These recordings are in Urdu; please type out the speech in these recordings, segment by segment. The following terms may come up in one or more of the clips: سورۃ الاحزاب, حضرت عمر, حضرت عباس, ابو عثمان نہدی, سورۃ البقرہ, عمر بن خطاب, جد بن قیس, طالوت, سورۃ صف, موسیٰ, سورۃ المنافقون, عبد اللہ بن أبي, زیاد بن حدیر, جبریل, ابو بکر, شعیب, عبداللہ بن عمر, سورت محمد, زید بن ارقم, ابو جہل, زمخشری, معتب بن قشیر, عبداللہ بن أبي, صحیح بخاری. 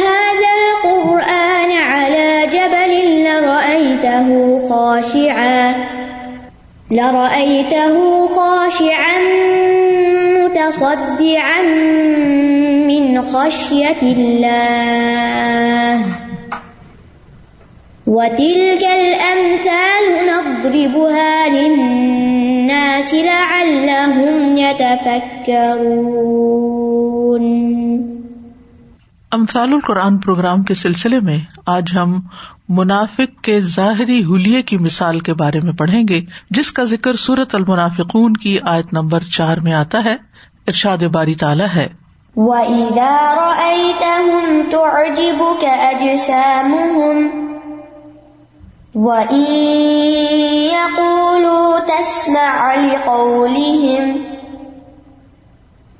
هذا القرآن على جبل لرأيته خاشعا متصدعا من خشية الله وتلك الأمثال نضربها للناس لعلهم يتفكرون. امثال القرآن پروگرام کے سلسلے میں آج ہم منافق کے ظاہری حلیے کی مثال کے بارے میں پڑھیں گے، جس کا ذکر سورۃ المنافقون کی آیت نمبر 4 میں آتا ہے. ارشاد باری تعالیٰ ہے، وَإِذَا رَأَيْتَهُمْ تُعْجِبُكَ أَجْسَامُهُمْ وَإِن يَقُولُوا تَسْمَعْ لِقَوْلِهِمْ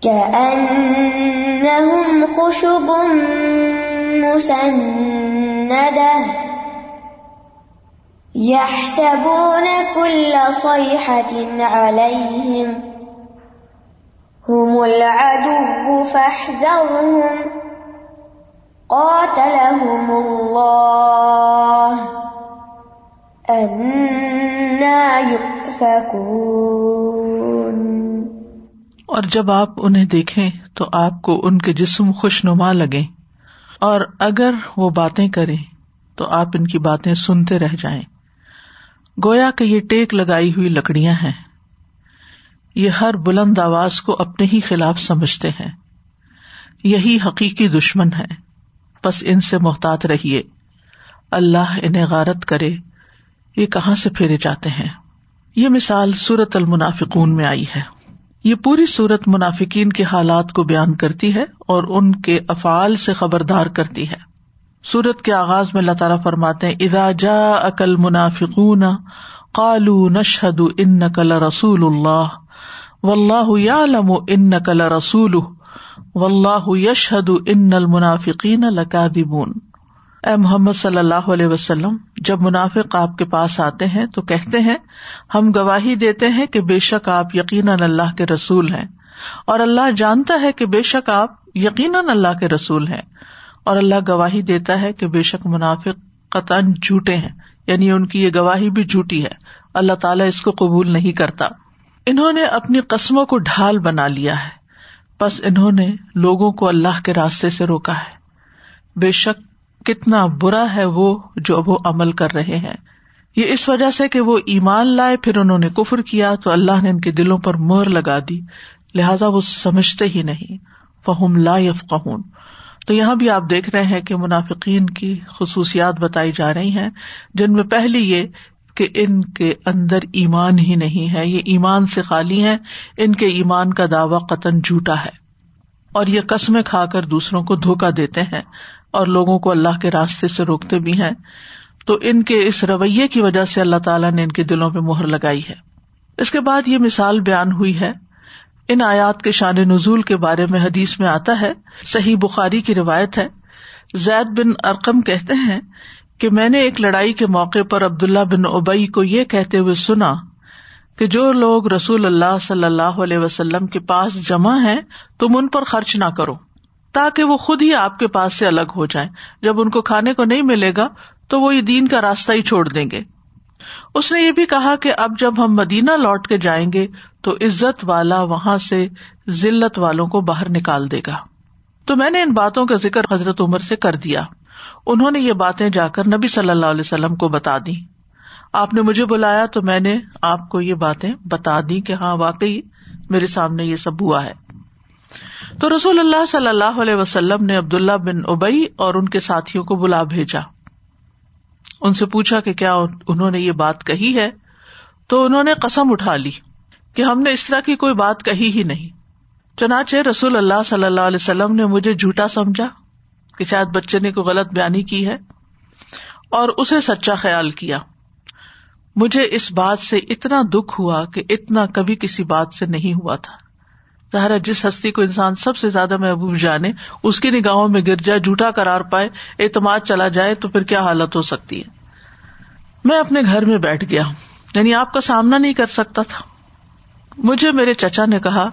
كأنهم خشب مسندة يحسبون كل صيحة عليهم هم العدو فاحذرهم قاتلهم الله أنا يؤفكون. اور جب آپ انہیں دیکھیں تو آپ کو ان کے جسم خوش نما لگیں، اور اگر وہ باتیں کریں تو آپ ان کی باتیں سنتے رہ جائیں. گویا کہ یہ ٹیک لگائی ہوئی لکڑیاں ہیں. یہ ہر بلند آواز کو اپنے ہی خلاف سمجھتے ہیں. یہی حقیقی دشمن ہے، بس ان سے محتاط رہیے. اللہ انہیں غارت کرے، یہ کہاں سے پھیرے جاتے ہیں. یہ مثال سورۃ المنافقون میں آئی ہے. یہ پوری صورت منافقین کے حالات کو بیان کرتی ہے اور ان کے افعال سے خبردار کرتی ہے. صورت کے آغاز میں اللہ تعالیٰ فرماتے ہیں، اذا جاءك المنافقون قالوا نشهد انك لرسول الله والله يعلم انك لرسوله والله يشهد ان المنافقين لكاذبون. اے محمد صلی اللہ علیہ وسلم، جب منافق آپ کے پاس آتے ہیں تو کہتے ہیں، ہم گواہی دیتے ہیں کہ بے شک آپ یقیناً اللہ کے رسول ہیں، اور اللہ جانتا ہے کہ بے شک آپ یقیناً اللہ کے رسول ہیں، اور اللہ گواہی دیتا ہے کہ بے شک منافق قطعاً جھوٹے ہیں، یعنی ان کی یہ گواہی بھی جھوٹی ہے. اللہ تعالیٰ اس کو قبول نہیں کرتا. انہوں نے اپنی قسموں کو ڈھال بنا لیا ہے، بس انہوں نے لوگوں کو اللہ کے راستے سے روکا ہے. بے شک کتنا برا ہے وہ جو وہ عمل کر رہے ہیں. یہ اس وجہ سے کہ وہ ایمان لائے، پھر انہوں نے کفر کیا تو اللہ نے ان کے دلوں پر مہر لگا دی، لہذا وہ سمجھتے ہی نہیں. فہم لا یفقہون. تو یہاں بھی آپ دیکھ رہے ہیں کہ منافقین کی خصوصیات بتائی جا رہی ہیں، جن میں پہلی یہ کہ ان کے اندر ایمان ہی نہیں ہے، یہ ایمان سے خالی ہیں، ان کے ایمان کا دعویٰ قطعاً جھوٹا ہے، اور یہ قسمیں کھا کر دوسروں کو دھوکہ دیتے ہیں اور لوگوں کو اللہ کے راستے سے روکتے بھی ہیں. تو ان کے اس رویے کی وجہ سے اللہ تعالیٰ نے ان کے دلوں پہ مہر لگائی ہے. اس کے بعد یہ مثال بیان ہوئی ہے. ان آیات کے شان نزول کے بارے میں حدیث میں آتا ہے، صحیح بخاری کی روایت ہے، زید بن ارقم کہتے ہیں کہ میں نے ایک لڑائی کے موقع پر عبداللہ بن أبي کو یہ کہتے ہوئے سنا کہ جو لوگ رسول اللہ صلی اللہ علیہ وسلم کے پاس جمع ہیں تم ان پر خرچ نہ کرو، تاکہ وہ خود ہی آپ کے پاس سے الگ ہو جائیں. جب ان کو کھانے کو نہیں ملے گا تو وہ یہ دین کا راستہ ہی چھوڑ دیں گے. اس نے یہ بھی کہا کہ اب جب ہم مدینہ لوٹ کے جائیں گے تو عزت والا وہاں سے ذلت والوں کو باہر نکال دے گا. تو میں نے ان باتوں کا ذکر حضرت عمر سے کر دیا. انہوں نے یہ باتیں جا کر نبی صلی اللہ علیہ وسلم کو بتا دی. آپ نے مجھے بلایا تو میں نے آپ کو یہ باتیں بتا دی کہ ہاں واقعی میرے سامنے یہ سب ہوا ہے. تو رسول اللہ صلی اللہ علیہ وسلم نے عبداللہ بن أبي اور ان کے ساتھیوں کو بلا بھیجا. ان سے پوچھا کہ کیا انہوں نے یہ بات کہی ہے؟ تو انہوں نے قسم اٹھا لی کہ ہم نے اس طرح کی کوئی بات کہی ہی نہیں. چنانچہ رسول اللہ صلی اللہ علیہ وسلم نے مجھے جھوٹا سمجھا کہ شاید بچے نے کوئی غلط بیانی کی ہے، اور اسے سچا خیال کیا. مجھے اس بات سے اتنا دکھ ہوا کہ اتنا کبھی کسی بات سے نہیں ہوا تھا. ظاہر ہے جس ہستی کو انسان سب سے زیادہ محبوب جانے اس کی نگاہوں میں گر جائے, جھوٹا قرار پائے, اعتماد چلا جائے تو پھر کیا حالت ہو سکتی ہے. میں اپنے گھر میں بیٹھ گیا, یعنی آپ کا سامنا نہیں کر سکتا تھا. مجھے میرے چچا نے کہا,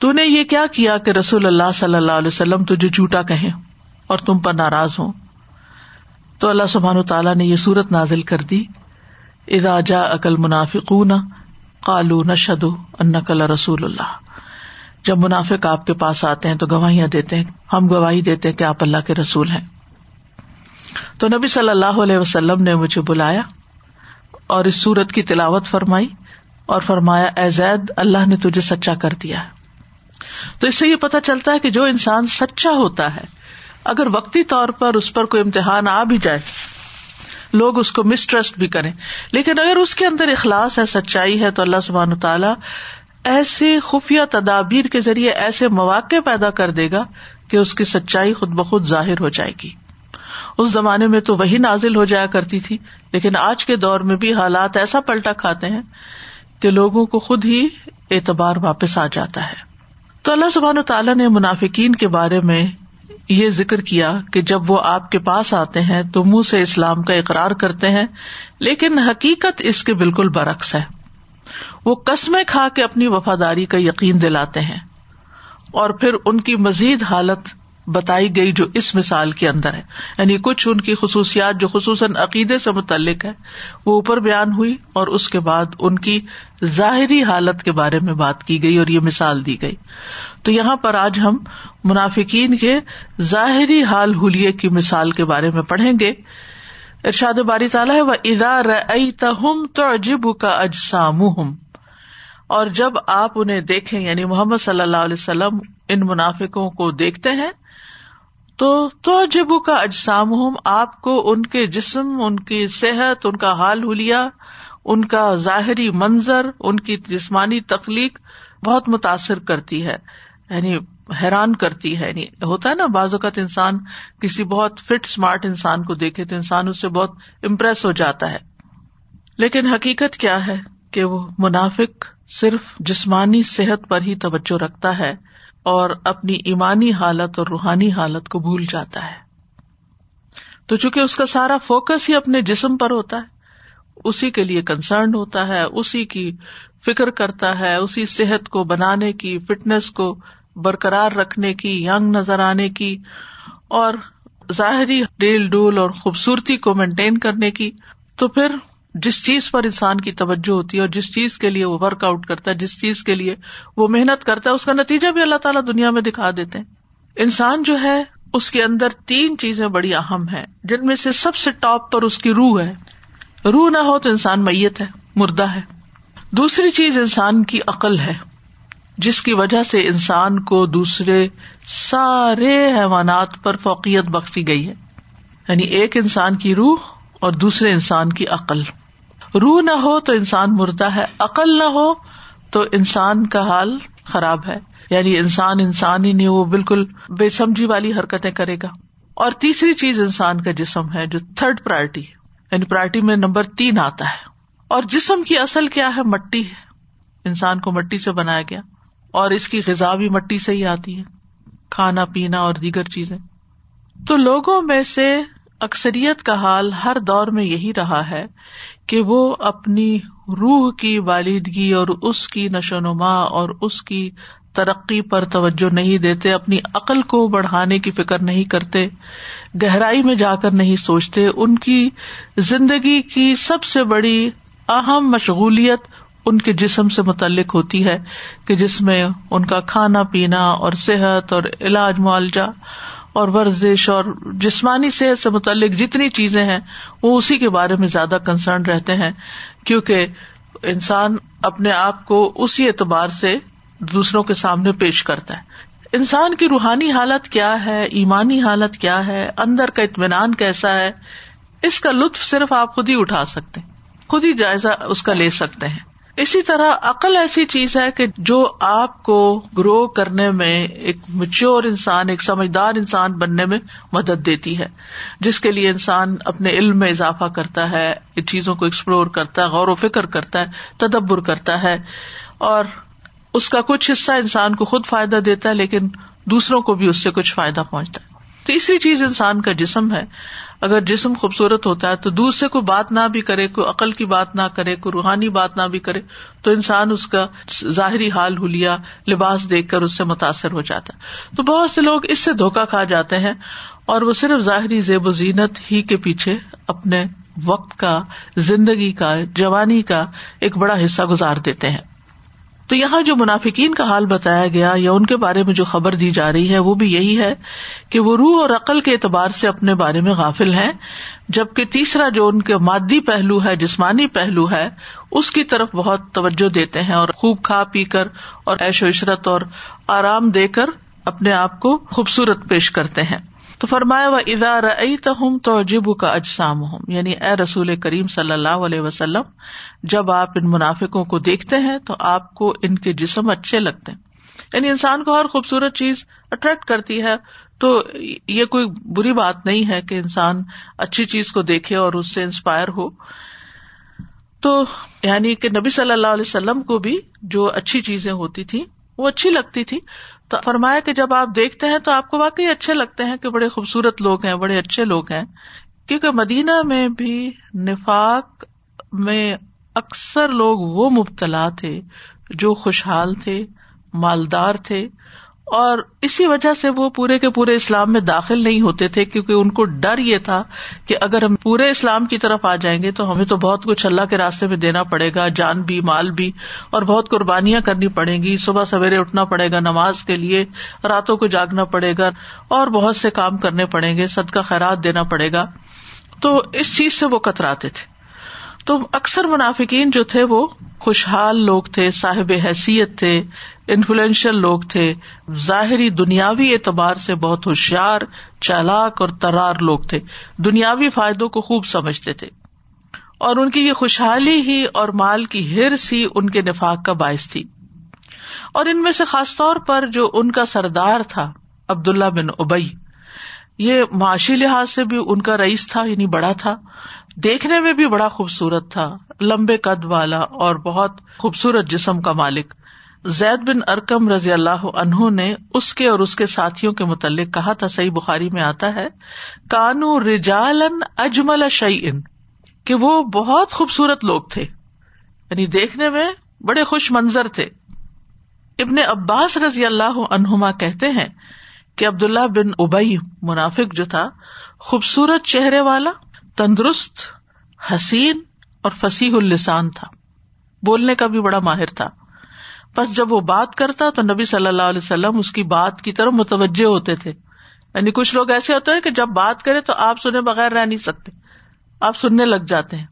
تو نے یہ کیا کیا کہ رسول اللہ صلی اللہ علیہ وسلم تجھے جھوٹا کہیں اور تم پر ناراض ہو. تو اللہ سبحانہ وتعالیٰ نے یہ سورت نازل کر دی, اذا جاءک المنافقون قالوا نشهد انک لرسول اللہ. جب منافق آپ کے پاس آتے ہیں تو گواہیاں دیتے ہیں, ہم گواہی دیتے ہیں کہ آپ اللہ کے رسول ہیں. تو نبی صلی اللہ علیہ وسلم نے مجھے بلایا اور اس سورت کی تلاوت فرمائی اور فرمایا, اے زید, اللہ نے تجھے سچا کر دیا. تو اس سے یہ پتہ چلتا ہے کہ جو انسان سچا ہوتا ہے, اگر وقتی طور پر اس پر کوئی امتحان آ بھی جائے, لوگ اس کو مسٹرسٹ بھی کریں, لیکن اگر اس کے اندر اخلاص ہے, سچائی ہے, تو اللہ سبحانہ تعالیٰ ایسے خفیہ تدابیر کے ذریعے ایسے مواقع پیدا کر دے گا کہ اس کی سچائی خود بخود ظاہر ہو جائے گی. اس زمانے میں تو وہی نازل ہو جایا کرتی تھی, لیکن آج کے دور میں بھی حالات ایسا پلٹا کھاتے ہیں کہ لوگوں کو خود ہی اعتبار واپس آ جاتا ہے. تو اللہ سبحانہ تعالیٰ نے منافقین کے بارے میں یہ ذکر کیا کہ جب وہ آپ کے پاس آتے ہیں تو منہ سے اسلام کا اقرار کرتے ہیں, لیکن حقیقت اس کے بالکل برعکس ہے. وہ قسمیں کھا کے اپنی وفاداری کا یقین دلاتے ہیں, اور پھر ان کی مزید حالت بتائی گئی جو اس مثال کے اندر ہے. یعنی کچھ ان کی خصوصیات جو خصوصاً عقیدے سے متعلق ہے وہ اوپر بیان ہوئی, اور اس کے بعد ان کی ظاہری حالت کے بارے میں بات کی گئی اور یہ مثال دی گئی. تو یہاں پر آج ہم منافقین کے ظاہری حال حلیے کی مثال کے بارے میں پڑھیں گے. ارشاد باری تعالیٰ ہے, وَإِذَا رَأَيْتَهُمْ تُعْجِبُكَ أَجْسَامُهُمْ. اور جب آپ انہیں دیکھیں, یعنی محمد صلی اللہ علیہ وسلم ان منافقوں کو دیکھتے ہیں, تو تُعْجِبُكَ أَجْسَامُهُمْ, آپ کو ان کے جسم, ان کی صحت, ان کا حال حلیہ, ان کا ظاہری منظر, ان کی جسمانی تخلیق بہت متاثر کرتی ہے, یعنی حیران کرتی ہے. یعنی ہوتا ہے نا بعض اوقات انسان کسی بہت فٹ اسمارٹ انسان کو دیکھے تو انسان اس سے بہت امپریس ہو جاتا ہے, لیکن حقیقت کیا ہے کہ وہ منافق صرف جسمانی صحت پر ہی توجہ رکھتا ہے اور اپنی ایمانی حالت اور روحانی حالت کو بھول جاتا ہے. تو چونکہ اس کا سارا فوکس ہی اپنے جسم پر ہوتا ہے, اسی کے لیے کنسرن ہوتا ہے, اسی کی فکر کرتا ہے, اسی صحت کو بنانے کی, فٹنس کو برقرار رکھنے کی, ینگ نظر آنے کی, اور ظاہری ڈیل ڈول اور خوبصورتی کو مینٹین کرنے کی. تو پھر جس چیز پر انسان کی توجہ ہوتی ہے اور جس چیز کے لیے وہ ورک آؤٹ کرتا ہے, جس چیز کے لیے وہ محنت کرتا ہے, اس کا نتیجہ بھی اللہ تعالیٰ دنیا میں دکھا دیتے ہیں. انسان جو ہے اس کے اندر تین چیزیں بڑی اہم ہیں, جن میں سے سب سے ٹاپ پر اس کی روح ہے. روح نہ ہو تو انسان میت ہے, مردہ ہے. دوسری چیز انسان کی عقل ہے, جس کی وجہ سے انسان کو دوسرے سارے حیوانات پر فوقیت بخشی گئی ہے. یعنی ایک انسان کی روح اور دوسرے انسان کی عقل. روح نہ ہو تو انسان مردہ ہے, عقل نہ ہو تو انسان کا حال خراب ہے. یعنی انسان ہی نہیں, وہ بالکل بے سمجھی والی حرکتیں کرے گا. اور تیسری چیز انسان کا جسم ہے, جو تھرڈ پرائرٹی, یعنی پرائرٹی میں نمبر 3 آتا ہے. اور جسم کی اصل کیا ہے؟ مٹی ہے. انسان کو مٹی سے بنایا گیا, اور اس کی غذا بھی مٹی سے ہی آتی ہے, کھانا پینا اور دیگر چیزیں. تو لوگوں میں سے اکثریت کا حال ہر دور میں یہی رہا ہے کہ وہ اپنی روح کی والدگی اور اس کی نشو نما اور اس کی ترقی پر توجہ نہیں دیتے, اپنی عقل کو بڑھانے کی فکر نہیں کرتے, گہرائی میں جا کر نہیں سوچتے. ان کی زندگی کی سب سے بڑی اہم مشغولیت ان کے جسم سے متعلق ہوتی ہے, کہ جس میں ان کا کھانا پینا اور صحت اور علاج معالجہ اور ورزش اور جسمانی صحت سے متعلق جتنی چیزیں ہیں وہ اسی کے بارے میں زیادہ کنسرن رہتے ہیں, کیونکہ انسان اپنے آپ کو اسی اعتبار سے دوسروں کے سامنے پیش کرتا ہے. انسان کی روحانی حالت کیا ہے, ایمانی حالت کیا ہے, اندر کا اطمینان کیسا ہے, اس کا لطف صرف آپ خود ہی اٹھا سکتے ہیں, خود ہی جائزہ اس کا لے سکتے ہیں. اسی طرح عقل ایسی چیز ہے کہ جو آپ کو گرو کرنے میں، ایک میچور انسان، ایک سمجھدار انسان بننے میں مدد دیتی ہے، جس کے لیے انسان اپنے علم میں اضافہ کرتا ہے، چیزوں کو ایکسپلور کرتا ہے، غور و فکر کرتا ہے، تدبر کرتا ہے، اور اس کا کچھ حصہ انسان کو خود فائدہ دیتا ہے لیکن دوسروں کو بھی اس سے کچھ فائدہ پہنچتا ہے۔ تیسری چیز انسان کا جسم ہے۔ اگر جسم خوبصورت ہوتا ہے تو دور سے کوئی بات نہ بھی کرے، کوئی عقل کی بات نہ کرے، کوئی روحانی بات نہ بھی کرے، تو انسان اس کا ظاہری حال، حلیہ، لباس دیکھ کر اس سے متاثر ہو جاتا ہے۔ تو بہت سے لوگ اس سے دھوکہ کھا جاتے ہیں اور وہ صرف ظاہری زیب و زینت ہی کے پیچھے اپنے وقت کا، زندگی کا، جوانی کا ایک بڑا حصہ گزار دیتے ہیں۔ تو یہاں جو منافقین کا حال بتایا گیا یا ان کے بارے میں جو خبر دی جا رہی ہے وہ بھی یہی ہے کہ وہ روح اور عقل کے اعتبار سے اپنے بارے میں غافل ہیں، جبکہ تیسرا جو ان کے مادی پہلو ہے، جسمانی پہلو ہے، اس کی طرف بہت توجہ دیتے ہیں اور خوب کھا پی کر اور عیش و عشرت اور آرام دے کر اپنے آپ کو خوبصورت پیش کرتے ہیں۔ تو فرمایا وَإِذَا رَأَيْتَهُمْ تُعْجِبُكَ أَجْسَامُهُمْ، یعنی اے رسول کریم صلی اللہ علیہ وسلم، جب آپ ان منافقوں کو دیکھتے ہیں تو آپ کو ان کے جسم اچھے لگتے ہیں۔ یعنی انسان کو ہر خوبصورت چیز اٹریکٹ کرتی ہے، تو یہ کوئی بری بات نہیں ہے کہ انسان اچھی چیز کو دیکھے اور اس سے انسپائر ہو۔ تو یعنی کہ نبی صلی اللہ علیہ وسلم کو بھی جو اچھی چیزیں ہوتی تھیں وہ اچھی لگتی تھی۔ تو فرمایا کہ جب آپ دیکھتے ہیں تو آپ کو واقعی اچھے لگتے ہیں کہ بڑے خوبصورت لوگ ہیں، بڑے اچھے لوگ ہیں، کیونکہ مدینہ میں بھی نفاق میں اکثر لوگ وہ مبتلا تھے جو خوشحال تھے، مالدار تھے، اور اسی وجہ سے وہ پورے کے پورے اسلام میں داخل نہیں ہوتے تھے، کیونکہ ان کو ڈر یہ تھا کہ اگر ہم پورے اسلام کی طرف آ جائیں گے تو ہمیں تو بہت کچھ اللہ کے راستے میں دینا پڑے گا، جان بھی، مال بھی، اور بہت قربانیاں کرنی پڑیں گی، صبح سویرے اٹھنا پڑے گا نماز کے لیے، راتوں کو جاگنا پڑے گا، اور بہت سے کام کرنے پڑیں گے، صدقہ خیرات دینا پڑے گا۔ تو اس چیز سے وہ کتراتے تھے۔ تو اکثر منافقین جو تھے وہ خوشحال لوگ تھے، صاحب حیثیت تھے، انفلوئنشل لوگ تھے، ظاہری دنیاوی اعتبار سے بہت ہوشیار، چالاک اور ترار لوگ تھے، دنیاوی فائدوں کو خوب سمجھتے تھے، اور ان کی یہ خوشحالی ہی اور مال کی ہرس ہی ان کے نفاق کا باعث تھی۔ اور ان میں سے خاص طور پر جو ان کا سردار تھا، عبداللہ بن ابی، یہ معاشی لحاظ سے بھی ان کا رئیس تھا، یعنی بڑا تھا، دیکھنے میں بھی بڑا خوبصورت تھا، لمبے قد والا اور بہت خوبصورت جسم کا مالک۔ زید بن ارقم رضی اللہ عنہ نے اس کے اور اس کے ساتھیوں کے متعلق کہا تھا، صحیح بخاری میں آتا ہے، کانو رجالن اجمل شیئن، کہ وہ بہت خوبصورت لوگ تھے، یعنی دیکھنے میں بڑے خوش منظر تھے۔ ابن عباس رضی اللہ عنہما کہتے ہیں کہ عبداللہ بن ابی منافق جو تھا، خوبصورت چہرے والا، تندرست، حسین اور فصیح اللسان تھا، بولنے کا بھی بڑا ماہر تھا۔ پس جب وہ بات کرتا تو نبی صلی اللہ علیہ وسلم اس کی بات کی طرف متوجہ ہوتے تھے۔ یعنی کچھ لوگ ایسے ہوتے ہیں کہ جب بات کرے تو آپ سنے بغیر رہ نہیں سکتے، آپ سننے لگ جاتے ہیں،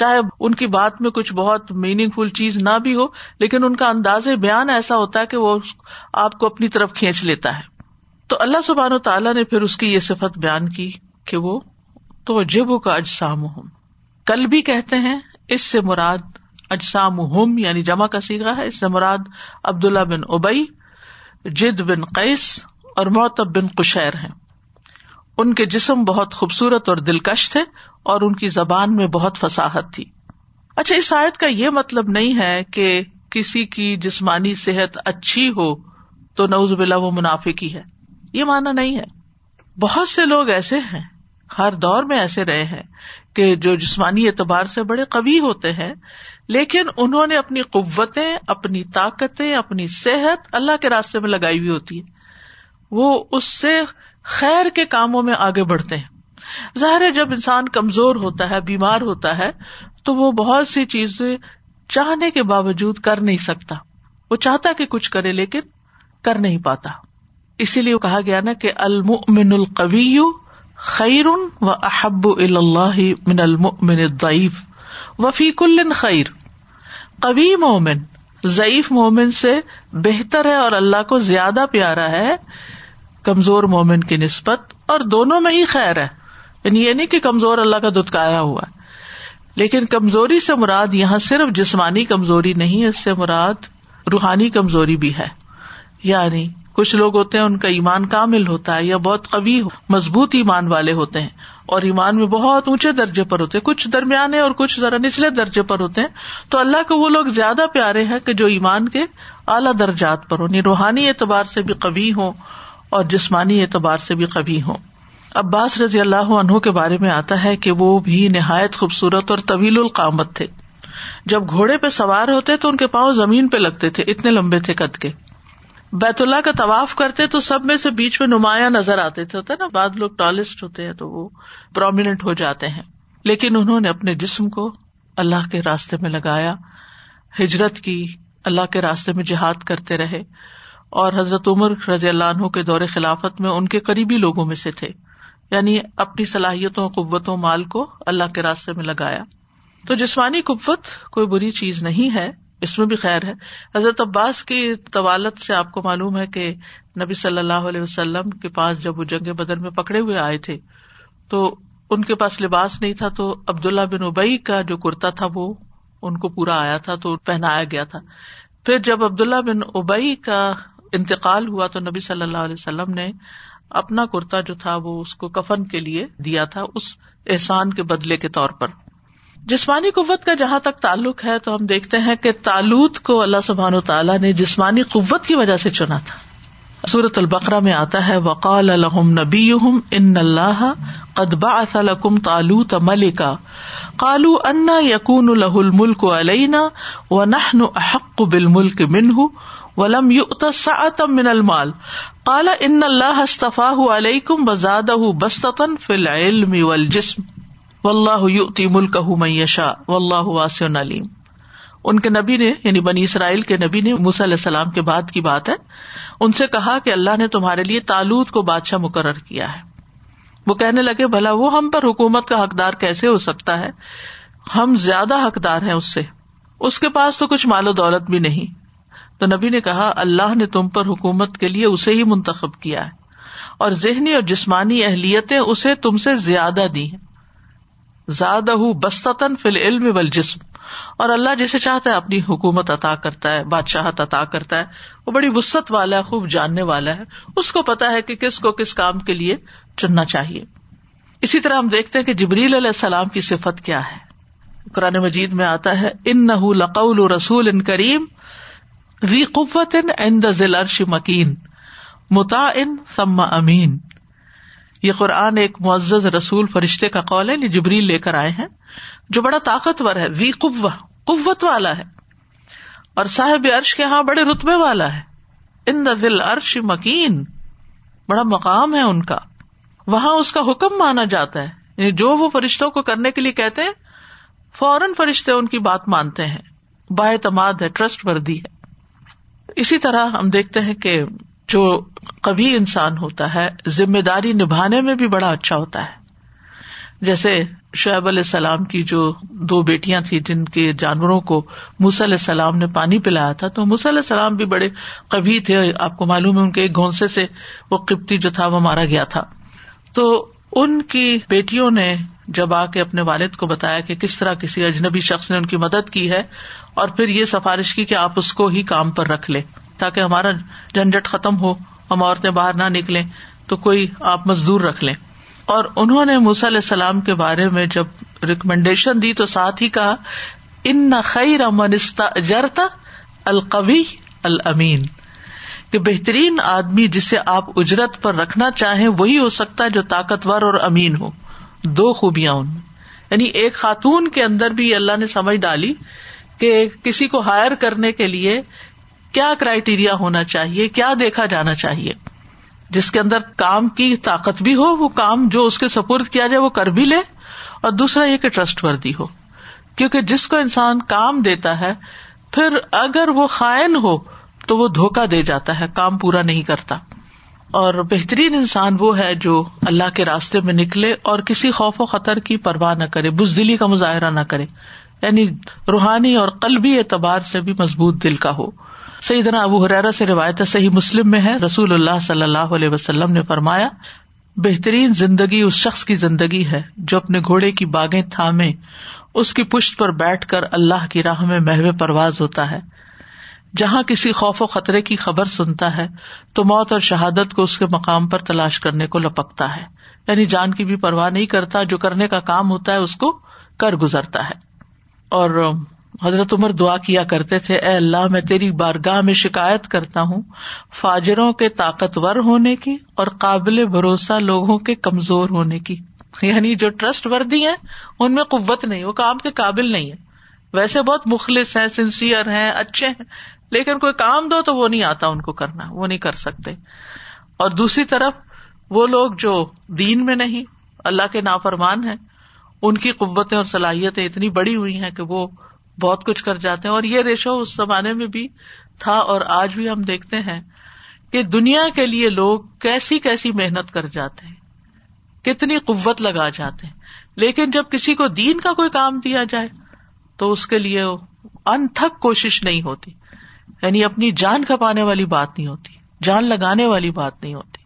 چاہے ان کی بات میں کچھ بہت میننگ فل چیز نہ بھی ہو، لیکن ان کا انداز بیان ایسا ہوتا ہے کہ وہ آپ کو اپنی طرف کھینچ لیتا ہے۔ تو اللہ سبحانہ و تعالیٰ نے پھر اس کی یہ صفت بیان کی کہ وہ تو جبو کا اجسامہم، کل بھی کہتے ہیں، اس سے مراد اجسامہم یعنی جمع کا صیغہ ہے، اس سے مراد عبداللہ بن ابی، جد بن قیس اور معتب بن قشیر ہیں۔ ان کے جسم بہت خوبصورت اور دلکش تھے اور ان کی زبان میں بہت فصاحت تھی۔ اچھا، اس آیت کا یہ مطلب نہیں ہے کہ کسی کی جسمانی صحت اچھی ہو تو نعوذ باللہ وہ منافقی ہے، یہ معنی نہیں ہے۔ بہت سے لوگ ایسے ہیں، ہر دور میں ایسے رہے ہیں کہ جو جسمانی اعتبار سے بڑے قوی ہوتے ہیں، لیکن انہوں نے اپنی قوتیں، اپنی طاقتیں، اپنی صحت اللہ کے راستے میں لگائی ہوئی ہوتی ہے، وہ اس سے خیر کے کاموں میں آگے بڑھتے ہیں۔ ظاہر ہے جب انسان کمزور ہوتا ہے، بیمار ہوتا ہے، تو وہ بہت سی چیزیں چاہنے کے باوجود کر نہیں سکتا، وہ چاہتا کہ کچھ کرے لیکن کر نہیں پاتا۔ اسی لیے کہا گیا نا کہ المؤمن القوی خیر و احب الی اللہ من المؤمن الضعیف وفی کل خیر، قوی مومن ضعیف مومن سے بہتر ہے اور اللہ کو زیادہ پیارا ہے کمزور مومن کی نسبت، اور دونوں میں ہی خیر ہے، یعنی یہ نہیں کہ کمزور اللہ کا دھتکارا ہوا ہے۔ لیکن کمزوری سے مراد یہاں صرف جسمانی کمزوری نہیں ہے, اس سے مراد روحانی کمزوری بھی ہے. یعنی کچھ لوگ ہوتے ہیں ان کا ایمان کامل ہوتا ہے یا بہت قوی مضبوط ایمان والے ہوتے ہیں اور ایمان میں بہت اونچے درجے پر ہوتے ہیں, کچھ درمیانے اور کچھ ذرا نچلے درجے پر ہوتے ہیں. تو اللہ کو وہ لوگ زیادہ پیارے ہیں کہ جو ایمان کے اعلیٰ درجات پر ہوں, یعنی روحانی اعتبار سے بھی قوی ہوں اور جسمانی اعتبار سے بھی قوی ہوں. عباس رضی اللہ عنہ کے بارے میں آتا ہے کہ وہ بھی نہایت خوبصورت اور طویل القامت تھے. جب گھوڑے پہ سوار ہوتے تو ان کے پاؤں زمین پہ لگتے تھے, اتنے لمبے تھے قد کے. بیت اللہ کا طواف کرتے تو سب میں سے بیچ میں نمایاں نظر آتے تھے. ہوتا ہے نا, بعض لوگ ٹالسٹ ہوتے ہیں تو وہ پرومیننٹ ہو جاتے ہیں, لیکن انہوں نے اپنے جسم کو اللہ کے راستے میں لگایا, ہجرت کی, اللہ کے راستے میں جہاد کرتے رہے, اور حضرت عمر رضی اللہ عنہ کے دور خلافت میں ان کے قریبی لوگوں میں سے تھے. یعنی اپنی صلاحیتوں, قوتوں, مال کو اللہ کے راستے میں لگایا. تو جسمانی قوت کوئی بری چیز نہیں ہے, اس میں بھی خیر ہے. حضرت عباس کی طوالت سے آپ کو معلوم ہے کہ نبی صلی اللہ علیہ وسلم کے پاس جب وہ جنگ بدر میں پکڑے ہوئے آئے تھے تو ان کے پاس لباس نہیں تھا, تو عبداللہ بن أبي کا جو کرتا تھا وہ ان کو پورا آیا تھا تو پہنایا گیا تھا. پھر جب عبداللہ بن أبي کا انتقال ہوا تو نبی صلی اللہ علیہ وسلم نے اپنا کرتا جو تھا وہ اس کو کفن کے لیے دیا تھا, اس احسان کے بدلے کے طور پر. جسمانی قوت کا جہاں تک تعلق ہے تو ہم دیکھتے ہیں کہ طالوت کو اللہ سبحانہ و تعالیٰ نے جسمانی قوت کی وجہ سے چنا تھا. سورۃ البقرہ میں آتا ہے وقال لهم نبیهم ان اللہ قد بعث لكم طالوت ملکا قالوا انا یکون له الملک علینا ونحن احق بالملک منہ ولم یؤت سعة من المال قال ان اللہ اصطفاہ علیکم وزادہ بسطة فی العلم والجسم واللہ یؤتی ملکہ من یشاء واللہ واسع علیم. ان کے نبی نے, یعنی بنی اسرائیل کے نبی نے, موسیٰ علیہ السلام کے بعد کی بات ہے, ان سے کہا کہ اللہ نے تمہارے لیے طالوت کو بادشاہ مقرر کیا ہے. وہ کہنے لگے بھلا وہ ہم پر حکومت کا حقدار کیسے ہو سکتا ہے, ہم زیادہ حقدار ہیں اس سے, اس کے پاس تو کچھ مال و دولت بھی نہیں. تو نبی نے کہا اللہ نے تم پر حکومت کے لیے اسے ہی منتخب کیا ہے اور ذہنی اور جسمانی اہلیتیں اسے تم سے زیادہ دی ہیں. زادہ بسطۃً فی العلم والجسم, اور اللہ جسے چاہتا ہے اپنی حکومت عطا کرتا ہے, بادشاہت عطا کرتا ہے. وہ بڑی وسعت والا ہے, خوب جاننے والا ہے, اس کو پتا ہے کہ کس کو کس کام کے لیے چننا چاہیے. اسی طرح ہم دیکھتے ہیں کہ جبریل علیہ السلام کی صفت کیا ہے. قرآن مجید میں آتا ہے انہ لقول رسول کریم ذی قوۃ عند ذی العرش مکین مطاع ثم امین. یہ قرآن ایک معزز رسول فرشتے کا قول ہے, یہ جبریل لے کر آئے ہیں, جو بڑا طاقتور ہے, ذی قوہ, قوت والا ہے, اور صاحب عرش کے ہاں بڑے رتبے والا ہے. ان ذی العرش مکین, بڑا مقام ہے ان کا, وہاں اس کا حکم مانا جاتا ہے, یعنی جو وہ فرشتوں کو کرنے کے لیے کہتے ہیں فوراً فرشتے ان کی بات مانتے ہیں. با اعتماد ہے, ٹرسٹ وردی ہے. اسی طرح ہم دیکھتے ہیں کہ جو قوی انسان ہوتا ہے ذمہ داری نبھانے میں بھی بڑا اچھا ہوتا ہے. جیسے شعیب علیہ السلام کی جو دو بیٹیاں تھیں جن کے جانوروں کو موسیٰ علیہ السلام نے پانی پلایا تھا, تو موسیٰ علیہ السلام بھی بڑے قوی تھے, آپ کو معلوم ہے ان کے ایک گھونسے سے وہ قبطی جو تھا وہ مارا گیا تھا. تو ان کی بیٹیوں نے جب آ کے اپنے والد کو بتایا کہ کس طرح کسی اجنبی شخص نے ان کی مدد کی ہے, اور پھر یہ سفارش کی کہ آپ اس کو ہی کام پر رکھ لیں تاکہ ہمارا جھنجٹ ختم ہو, ہم عورتیں باہر نہ نکلیں تو کوئی آپ مزدور رکھ لیں. اور انہوں نے موسیٰ علیہ السلام کے بارے میں جب ریکمینڈیشن دی تو ساتھ ہی کہا ان خیر من استاجرت القوی الامین, کہ بہترین آدمی جسے آپ اجرت پر رکھنا چاہیں وہی ہو سکتا ہے جو طاقتور اور امین ہو. دو خوبیاں ان میں, یعنی ایک خاتون کے اندر بھی اللہ نے سمجھ ڈالی کہ کسی کو ہائر کرنے کے لیے کیا کرائیٹیریا ہونا چاہیے, کیا دیکھا جانا چاہیے, جس کے اندر کام کی طاقت بھی ہو, وہ کام جو اس کے سپرد کیا جائے وہ کر بھی لے, اور دوسرا یہ کہ ٹرسٹ وردی ہو, کیونکہ جس کو انسان کام دیتا ہے پھر اگر وہ خائن ہو تو وہ دھوکہ دے جاتا ہے, کام پورا نہیں کرتا. اور بہترین انسان وہ ہے جو اللہ کے راستے میں نکلے اور کسی خوف و خطر کی پرواہ نہ کرے, بزدلی کا مظاہرہ نہ کرے, یعنی روحانی اور قلبی اعتبار سے بھی مضبوط دل کا ہو. سیدنا ابو ہریرہ سے روایت صحیح مسلم میں ہے, رسول اللہ صلی اللہ علیہ وسلم نے فرمایا بہترین زندگی اس شخص کی زندگی ہے جو اپنے گھوڑے کی باگیں تھامے, اس کی پشت پر بیٹھ کر اللہ کی راہ میں محو پرواز ہوتا ہے، جہاں کسی خوف و خطرے کی خبر سنتا ہے تو موت اور شہادت کو اس کے مقام پر تلاش کرنے کو لپکتا ہے، یعنی جان کی بھی پرواہ نہیں کرتا، جو کرنے کا کام ہوتا ہے اس کو کر گزرتا ہے۔ اور حضرت عمر دعا کیا کرتے تھے، اے اللہ میں تیری بارگاہ میں شکایت کرتا ہوں فاجروں کے طاقتور ہونے کی اور قابل بھروسہ لوگوں کے کمزور ہونے کی، یعنی جو ٹرسٹ وردی ہیں ان میں قوت نہیں، وہ کام کے قابل نہیں ہے، ویسے بہت مخلص ہیں، سنسیئر ہیں، اچھے ہیں، لیکن کوئی کام دو تو وہ نہیں آتا ان کو کرنا، وہ نہیں کر سکتے۔ اور دوسری طرف وہ لوگ جو دین میں نہیں، اللہ کے نافرمان ہیں، ان کی قوتیں اور صلاحیتیں اتنی بڑی ہوئی ہیں کہ وہ بہت کچھ کر جاتے ہیں۔ اور یہ ریشو اس زمانے میں بھی تھا اور آج بھی ہم دیکھتے ہیں کہ دنیا کے لیے لوگ کیسی کیسی محنت کر جاتے ہیں، کتنی قوت لگا جاتے ہیں، لیکن جب کسی کو دین کا کوئی کام دیا جائے تو اس کے لیے انتھک کوشش نہیں ہوتی، یعنی اپنی جان کھپانے والی بات نہیں ہوتی، جان لگانے والی بات نہیں ہوتی۔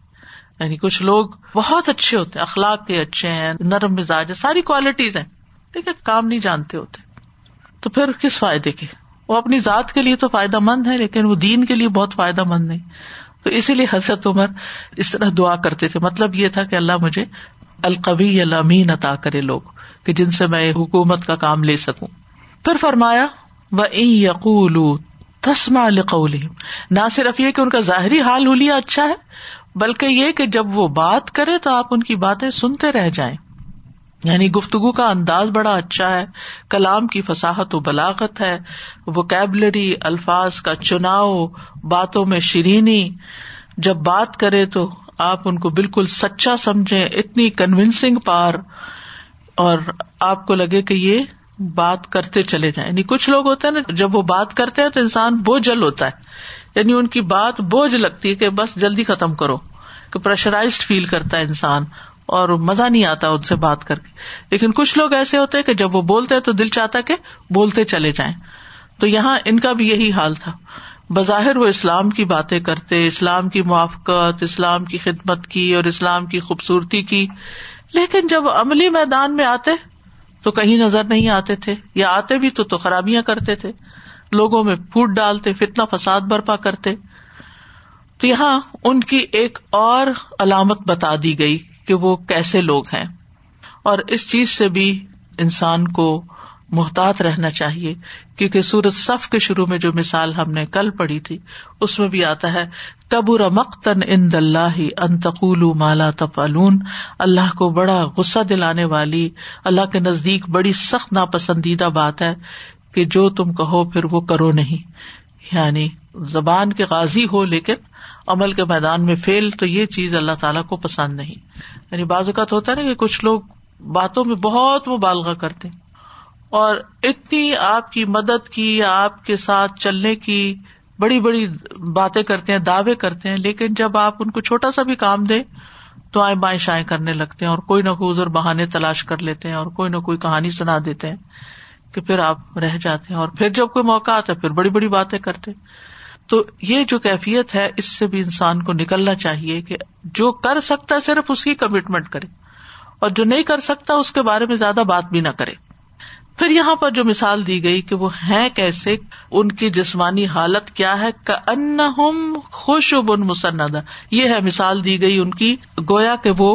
یعنی کچھ لوگ بہت اچھے ہوتے ہیں، اخلاق کے اچھے ہیں، نرم مزاج ہیں، ساری کوالٹیز ہیں، لیکن کام نہیں جانتے ہوتے، تو پھر کس فائدے کے؟ وہ اپنی ذات کے لیے تو فائدہ مند ہے لیکن وہ دین کے لیے بہت فائدہ مند نہیں، تو اسی لیے حضرت عمر اس طرح دعا کرتے تھے۔ مطلب یہ تھا کہ اللہ مجھے القوی الامین عطا کرے، لوگ کہ جن سے میں حکومت کا کام لے سکوں۔ پھر فرمایا وَإِن يَقُولُوا تَسْمَعْ لِقَوْلِهِمْ، نہ صرف یہ کہ ان کا ظاہری حال حلیہ اچھا ہے، بلکہ یہ کہ جب وہ بات کرے تو آپ ان کی باتیں سنتے رہ جائیں، یعنی گفتگو کا انداز بڑا اچھا ہے، کلام کی فصاحت و بلاغت ہے، ووکیبلری، الفاظ کا چناؤ، باتوں میں شیرینی، جب بات کرے تو آپ ان کو بالکل سچا سمجھیں، اتنی کنونسنگ پار، اور آپ کو لگے کہ یہ بات کرتے چلے جائیں۔ یعنی کچھ لوگ ہوتے ہیں نا، جب وہ بات کرتے ہیں تو انسان بوجھل ہوتا ہے، یعنی ان کی بات بوجھ لگتی ہے کہ بس جلدی ختم کرو، کہ پریشرائزڈ فیل کرتا ہے انسان اور مزہ نہیں آتا ان سے بات کر کے۔ لیکن کچھ لوگ ایسے ہوتے ہیں کہ جب وہ بولتے ہیں تو دل چاہتا کہ بولتے چلے جائیں، تو یہاں ان کا بھی یہی حال تھا۔ بظاہر وہ اسلام کی باتیں کرتے، اسلام کی موافقت، اسلام کی خدمت کی اور اسلام کی خوبصورتی کی، لیکن جب عملی میدان میں آتے تو کہیں نظر نہیں آتے تھے، یا آتے بھی تو خرابیاں کرتے تھے، لوگوں میں پھوٹ ڈالتے، فتنہ فساد برپا کرتے۔ تو یہاں ان کی ایک اور علامت بتا دی گئی کہ وہ کیسے لوگ ہیں، اور اس چیز سے بھی انسان کو محتاط رہنا چاہیے، کیونکہ سورۃ صف کے شروع میں جو مثال ہم نے کل پڑھی تھی اس میں بھی آتا ہے کبر مقتن عند اللہ ان تقولوا ما لا تفعلون، اللہ کو بڑا غصہ دلانے والی، اللہ کے نزدیک بڑی سخت ناپسندیدہ بات ہے کہ جو تم کہو پھر وہ کرو نہیں، یعنی زبان کے غازی ہو لیکن عمل کے میدان میں فیل، تو یہ چیز اللہ تعالیٰ کو پسند نہیں۔ یعنی بعض اوقات ہوتا ہے نا کہ کچھ لوگ باتوں میں بہت مبالغہ کرتے ہیں، اور اتنی آپ کی مدد کی یا آپ کے ساتھ چلنے کی بڑی بڑی باتیں کرتے ہیں، دعوے کرتے ہیں، لیکن جب آپ ان کو چھوٹا سا بھی کام دیں تو آئیں بائیں شائیں کرنے لگتے ہیں، اور کوئی نہ کوئی عذر بہانے تلاش کر لیتے ہیں، اور کوئی نہ کوئی کہانی سنا دیتے ہیں کہ پھر آپ رہ جاتے ہیں، اور پھر جب کوئی موقع آتا ہے پھر بڑی بڑی باتیں کرتے ہیں۔ تو یہ جو کیفیت ہے اس سے بھی انسان کو نکلنا چاہیے کہ جو کر سکتا ہے صرف اس کی کمٹمنٹ کرے، اور جو نہیں کر سکتا اس کے بارے میں زیادہ بات بھی نہ کرے۔ پھر یہاں پر جو مثال دی گئی کہ وہ ہیں کیسے، ان کی جسمانی حالت کیا ہے، کأنہم خشب مسندہ، یہ ہے مثال دی گئی ان کی، گویا کہ وہ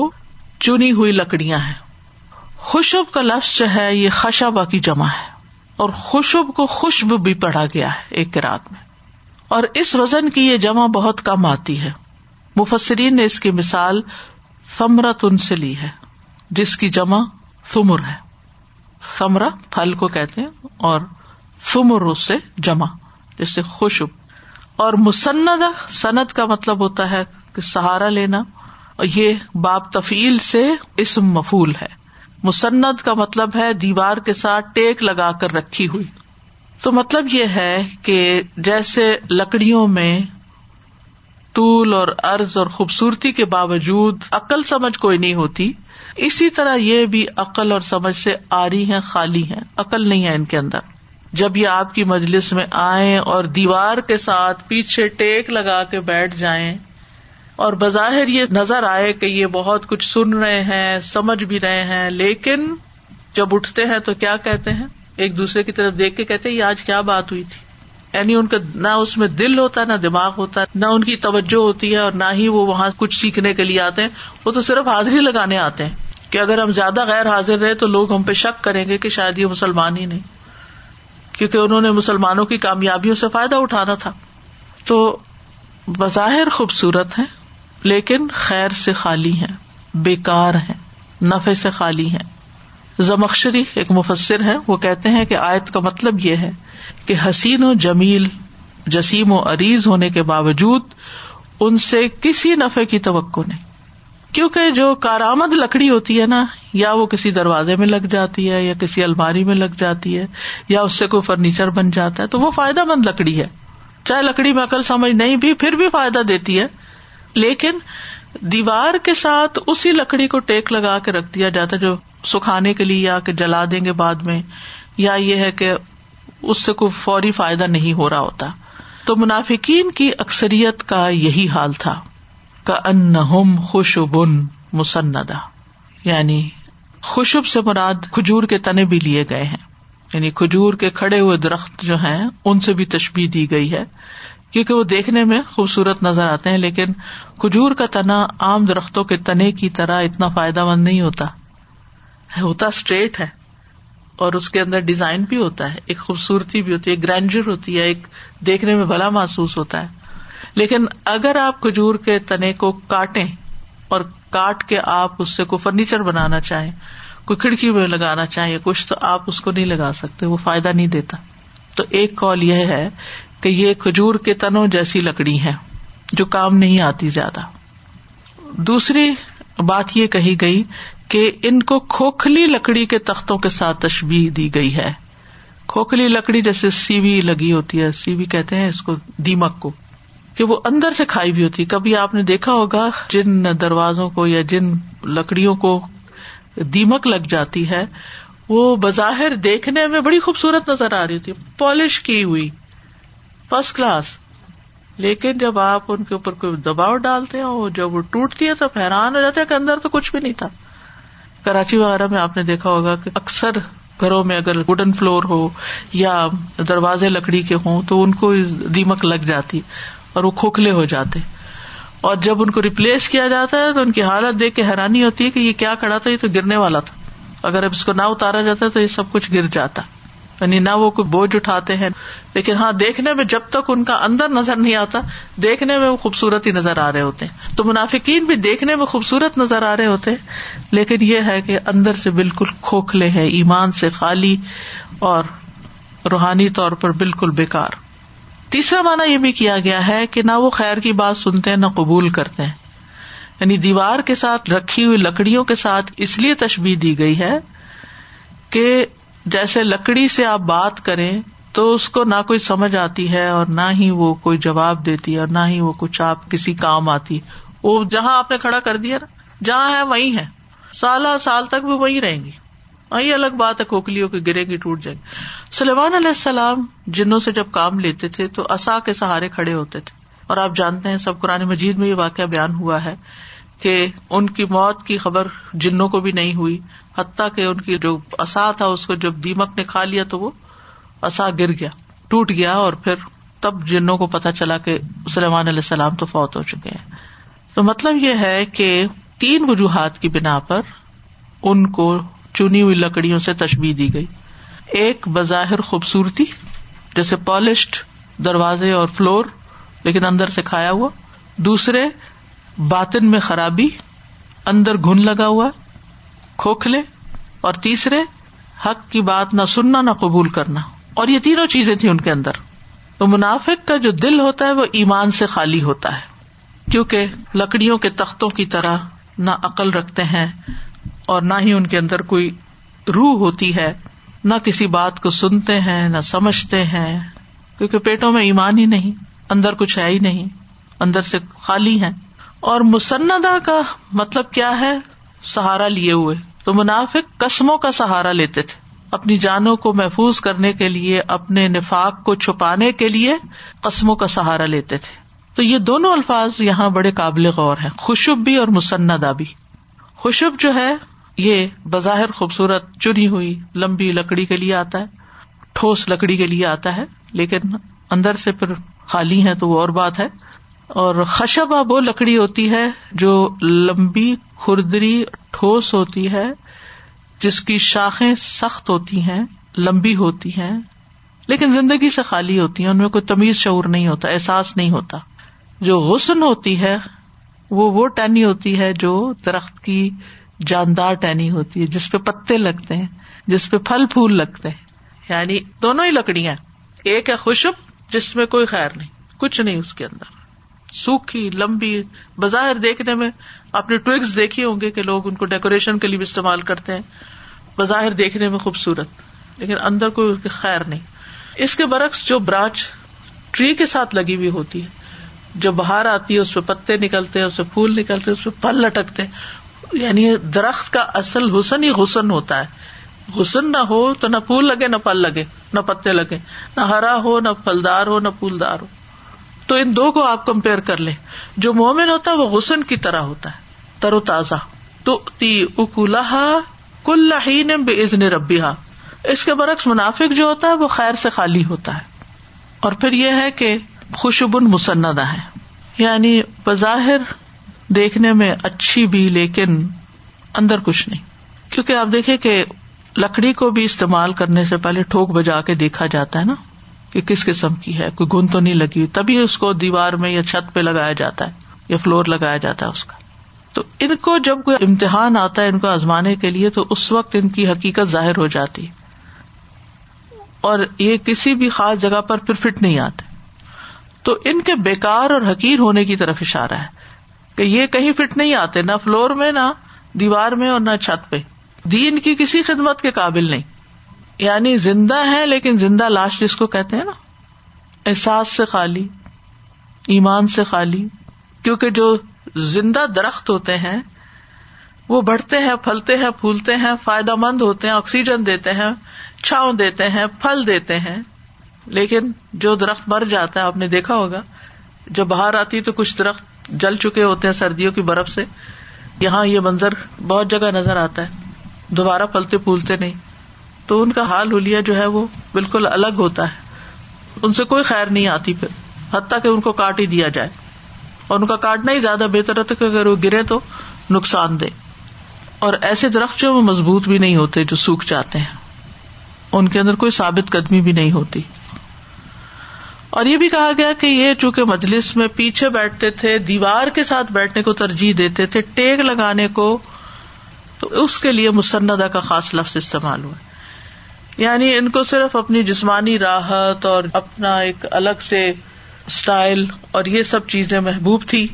چنی ہوئی لکڑیاں ہیں۔ خشب کا لفظ جو ہے یہ خشبہ کی جمع ہے، اور خشب کو خشب بھی پڑھا گیا ہے ایک قرأت میں، اور اس وزن کی یہ جمع بہت کم آتی ہے۔ مفسرین نے اس کی مثال ثمرۃ سے لی ہے، جس کی جمع ثمر ہے، ثمرہ پھل کو کہتے ہیں اور ثمر اس سے جمع، جس سے خشب۔ اور مسندہ، سند کا مطلب ہوتا ہے کہ سہارا لینا، اور یہ باب تفعیل سے اسم مفعول ہے۔ مسند کا مطلب ہے دیوار کے ساتھ ٹیک لگا کر رکھی ہوئی، تو مطلب یہ ہے کہ جیسے لکڑیوں میں طول اور عرض اور خوبصورتی کے باوجود عقل سمجھ کوئی نہیں ہوتی، اسی طرح یہ بھی عقل اور سمجھ سے آری ہیں، خالی ہیں، عقل نہیں ہے ان کے اندر۔ جب یہ آپ کی مجلس میں آئیں اور دیوار کے ساتھ پیچھے ٹیک لگا کے بیٹھ جائیں، اور بظاہر یہ نظر آئے کہ یہ بہت کچھ سن رہے ہیں، سمجھ بھی رہے ہیں، لیکن جب اٹھتے ہیں تو کیا کہتے ہیں؟ ایک دوسرے کی طرف دیکھ کے کہتے ہیں یہ آج کیا بات ہوئی تھی. یعنی ان کا نہ اس میں دل ہوتا نہ دماغ ہوتا نہ ان کی توجہ ہوتی ہے اور نہ ہی وہ وہاں کچھ سیکھنے کے لیے آتے ہیں. وہ تو صرف حاضری لگانے آتے ہیں کہ اگر ہم زیادہ غیر حاضر رہے تو لوگ ہم پہ شک کریں گے کہ شاید یہ مسلمان ہی نہیں, کیونکہ انہوں نے مسلمانوں کی کامیابیوں سے فائدہ اٹھانا تھا. تو بظاہر خوبصورت ہیں لیکن خیر سے خالی ہیں, بیکار ہیں, نفع سے خالی ہیں. زمخشری ایک مفسر ہے, وہ کہتے ہیں کہ آیت کا مطلب یہ ہے کہ حسین و جمیل, جسیم و عریض ہونے کے باوجود ان سے کسی نفع کی توقع نہیں, کیونکہ جو کارآمد لکڑی ہوتی ہے نا, یا وہ کسی دروازے میں لگ جاتی ہے یا کسی الماری میں لگ جاتی ہے یا اس سے کوئی فرنیچر بن جاتا ہے, تو وہ فائدہ مند لکڑی ہے, چاہے لکڑی میں عقل سمجھ نہیں بھی پھر بھی فائدہ دیتی ہے. لیکن دیوار کے ساتھ اسی لکڑی کو ٹیک لگا کے رکھ دیا جاتا ہے جو سکھانے کے لیے یا کہ جلا دیں گے بعد میں, یا یہ ہے کہ اس سے کوئی فوری فائدہ نہیں ہو رہا ہوتا. تو منافقین کی اکثریت کا یہی حال تھا, کأنہم خشب مسندہ, یعنی خشب سے مراد کھجور کے تنے بھی لیے گئے ہیں, یعنی کھجور کے کھڑے ہوئے درخت جو ہیں ان سے بھی تشبیہ دی گئی ہے, کیونکہ وہ دیکھنے میں خوبصورت نظر آتے ہیں لیکن کھجور کا تنا عام درختوں کے تنے کی طرح اتنا فائدہ مند نہیں ہوتا, ہوتا اسٹریٹ ہے اور اس کے اندر ڈیزائن بھی ہوتا ہے, ایک خوبصورتی بھی ہوتی ہے, گرینڈر ہوتی ہے, ایک دیکھنے میں بھلا محسوس ہوتا ہے. لیکن اگر آپ کھجور کے تنے کو کاٹیں اور کاٹ کے آپ اس سے کوئی فرنیچر بنانا چاہیں, کوئی کھڑکی میں لگانا چاہیں کچھ, تو آپ اس کو نہیں لگا سکتے, وہ فائدہ نہیں دیتا. تو ایک قول یہ ہے کہ یہ کھجور کے تنوں جیسی لکڑی ہے جو کام نہیں آتی زیادہ. دوسری بات یہ کہی گئی کہ ان کو کھوکھلی لکڑی کے تختوں کے ساتھ تشبیہ دی گئی ہے. کھوکھلی لکڑی جیسے سیوی لگی ہوتی ہے, سیوی کہتے ہیں اس کو, دیمک کو, کہ وہ اندر سے کھائی بھی ہوتی. کبھی آپ نے دیکھا ہوگا جن دروازوں کو یا جن لکڑیوں کو دیمک لگ جاتی ہے, وہ بظاہر دیکھنے میں بڑی خوبصورت نظر آ رہی ہوتی ہے, پالش کی ہوئی, فرسٹ کلاس, لیکن جب آپ ان کے اوپر کوئی دباؤ ڈالتے ہیں اور جب وہ ٹوٹتی ہے تو حیران ہو جاتے ہیں کہ اندر تو کچھ بھی نہیں تھا. کراچی وغیرہ میں آپ نے دیکھا ہوگا کہ اکثر گھروں میں اگر ووڈن فلور ہو یا دروازے لکڑی کے ہوں تو ان کو دیمک لگ جاتی اور وہ کھوکھلے ہو جاتے, اور جب ان کو ریپلیس کیا جاتا ہے تو ان کی حالت دیکھ کے حیرانی ہوتی ہے کہ یہ کیا کھڑا تھا, یہ تو گرنے والا تھا, اگر اب اس کو نہ اتارا جاتا تو یہ سب کچھ گر جاتا. یعنی نہ وہ کوئی بوجھ اٹھاتے ہیں, لیکن ہاں دیکھنے میں جب تک ان کا اندر نظر نہیں آتا دیکھنے میں وہ خوبصورت ہی نظر آ رہے ہوتے ہیں. تو منافقین بھی دیکھنے میں خوبصورت نظر آ رہے ہوتے ہیں لیکن یہ ہے کہ اندر سے بالکل کھوکھلے ہیں, ایمان سے خالی اور روحانی طور پر بالکل بیکار. تیسرا معنی یہ بھی کیا گیا ہے کہ نہ وہ خیر کی بات سنتے ہیں نہ قبول کرتے ہیں, یعنی دیوار کے ساتھ رکھی ہوئی لکڑیوں کے ساتھ اس لیے تشبیہ دی گئی ہے کہ جیسے لکڑی سے آپ بات کریں تو اس کو نہ کوئی سمجھ آتی ہے اور نہ ہی وہ کوئی جواب دیتی ہے اور نہ ہی وہ کچھ آپ کسی کام آتی, وہ جہاں آپ نے کھڑا کر دیا نا, جہاں ہے وہیں ہے, سالہ سال تک بھی وہیں رہیں گی. یہ الگ بات ہے کھوکھلیوں کے گرے گی ٹوٹ جائیں گی. سلیمان علیہ السلام جنوں سے جب کام لیتے تھے تو عصا کے سہارے کھڑے ہوتے تھے, اور آپ جانتے ہیں سب قرآن مجید میں یہ واقعہ بیان ہوا ہے کہ ان کی موت کی خبر جنوں کو بھی نہیں ہوئی, حتیٰ کہ ان کی جو عصا تھا اس کو جب دیمک نے کھا لیا تو وہ عصا گر گیا, ٹوٹ گیا, اور پھر تب جنوں کو پتہ چلا کہ سلیمان علیہ السلام تو فوت ہو چکے ہیں. تو مطلب یہ ہے کہ تین وجوہات کی بنا پر ان کو چنی ہوئی لکڑیوں سے تشبیہ دی گئی. ایک بظاہر خوبصورتی, جیسے پالشڈ دروازے اور فلور لیکن اندر سے کھایا ہوا. دوسرے باطن میں خرابی, اندر گھن لگا ہوا, کھوکھلے. اور تیسرے حق کی بات نہ سننا نہ قبول کرنا, اور یہ تینوں چیزیں تھیں ان کے اندر. تو منافق کا جو دل ہوتا ہے وہ ایمان سے خالی ہوتا ہے, کیونکہ لکڑیوں کے تختوں کی طرح نہ عقل رکھتے ہیں اور نہ ہی ان کے اندر کوئی روح ہوتی ہے, نہ کسی بات کو سنتے ہیں نہ سمجھتے ہیں, کیونکہ پیٹوں میں ایمان ہی نہیں, اندر کچھ ہے ہی نہیں, اندر سے خالی ہیں. اور مسندہ کا مطلب کیا ہے؟ سہارا لیے ہوئے. تو منافق قسموں کا سہارا لیتے تھے اپنی جانوں کو محفوظ کرنے کے لیے, اپنے نفاق کو چھپانے کے لیے قسموں کا سہارا لیتے تھے. تو یہ دونوں الفاظ یہاں بڑے قابل غور ہیں, خشب بھی اور مسندہ بھی. خشب جو ہے یہ بظاہر خوبصورت چنی ہوئی لمبی لکڑی کے لیے آتا ہے, ٹھوس لکڑی کے لیے آتا ہے, لیکن اندر سے پھر خالی ہے تو وہ اور بات ہے. اور خشبہ وہ لکڑی ہوتی ہے جو لمبی کھردری ٹھوس ہوتی ہے, جس کی شاخیں سخت ہوتی ہیں, لمبی ہوتی ہیں, لیکن زندگی سے خالی ہوتی ہیں, ان میں کوئی تمیز شعور نہیں ہوتا, احساس نہیں ہوتا. جو غصن ہوتی ہے وہ ٹہنی ہوتی ہے جو درخت کی جاندار ٹہنی ہوتی ہے, جس پہ پتے لگتے ہیں, جس پہ پھل پھول لگتے ہیں. یعنی دونوں ہی لکڑیاں, ایک ہے خشک جس میں کوئی خیر نہیں, کچھ نہیں اس کے اندر, سوکھی لمبی, بظاہر دیکھنے میں آپ نے ٹوگز دیکھی ہوں گے کہ لوگ ان کو ڈیکوریشن کے لیے بھی استعمال کرتے ہیں, بظاہر دیکھنے میں خوبصورت, لیکن اندر کوئی اس کی خیر نہیں. اس کے برعکس جو برانچ ٹری کے ساتھ لگی ہوئی ہوتی ہے, جب بہار آتی ہے اس پہ پتے نکلتے ہیں, اس پہ پھول نکلتے ہیں, اس پہ پھل لٹکتے ہیں. یعنی درخت کا اصل حسن ہی غصن ہوتا ہے. غصن نہ ہو تو نہ پھول لگے, نہ پھل لگے, نہ پتے لگے, نہ ہرا ہو, نہ پھلدار ہو, نہ پھولدار ہو. تو ان دو کو آپ کمپیئر کر لیں. جو مومن ہوتا ہے وہ غصن کی طرح ہوتا ہے, تر و تازہ. تؤتی اکلہا کل حین باذن ربہا. اس کے برعکس منافق جو ہوتا ہے وہ خیر سے خالی ہوتا ہے. اور پھر یہ ہے کہ خشبن مسندہ ہے, یعنی بظاہر دیکھنے میں اچھی بھی لیکن اندر کچھ نہیں. کیونکہ آپ دیکھیں کہ لکڑی کو بھی استعمال کرنے سے پہلے ٹھوک بجا کے دیکھا جاتا ہے نا, کہ کس قسم کی ہے, کوئی گند تو نہیں لگی, تبھی اس کو دیوار میں یا چھت پہ لگایا جاتا ہے یا فلور لگایا جاتا ہے اس کا. تو ان کو جب کوئی امتحان آتا ہے ان کو آزمانے کے لیے, تو اس وقت ان کی حقیقت ظاہر ہو جاتی ہے, اور یہ کسی بھی خاص جگہ پر پھر فٹ نہیں آتے. تو ان کے بیکار اور حقیر ہونے کی طرف اشارہ ہے کہ یہ کہیں فٹ نہیں آتے, نہ فلور میں, نہ دیوار میں, اور نہ چھت پہ. دین کی کسی خدمت کے قابل نہیں. یعنی زندہ ہے لیکن زندہ لاش جس کو کہتے ہیں نا, احساس سے خالی, ایمان سے خالی. کیونکہ جو زندہ درخت ہوتے ہیں وہ بڑھتے ہیں, پھلتے ہیں, پھولتے ہیں, فائدہ مند ہوتے ہیں, آکسیجن دیتے ہیں, چھاؤں دیتے ہیں, پھل دیتے ہیں. لیکن جو درخت مر جاتا ہے, آپ نے دیکھا ہوگا جب بہار آتی تو کچھ درخت جل چکے ہوتے ہیں سردیوں کی برف سے. یہاں یہ منظر بہت جگہ نظر آتا ہے, دوبارہ پھلتے پھولتے نہیں. تو ان کا حال حلیہ جو ہے وہ بالکل الگ ہوتا ہے, ان سے کوئی خیر نہیں آتی. پھر حتیٰ کہ ان کو کاٹ ہی دیا جائے, اور ان کا کاٹنا ہی زیادہ بہتر ہوتا ہے, کہ اگر وہ گرے تو نقصان دے. اور ایسے درخت جو وہ مضبوط بھی نہیں ہوتے, جو سوکھ جاتے ہیں, ان کے اندر کوئی ثابت قدمی بھی نہیں ہوتی. اور یہ بھی کہا گیا کہ یہ چونکہ مجلس میں پیچھے بیٹھتے تھے, دیوار کے ساتھ بیٹھنے کو ترجیح دیتے تھے, ٹیک لگانے کو, تو اس کے لیے مسندہ کا خاص لفظ استعمال ہوا. یعنی ان کو صرف اپنی جسمانی راحت اور اپنا ایک الگ سے سٹائل اور یہ سب چیزیں محبوب تھی.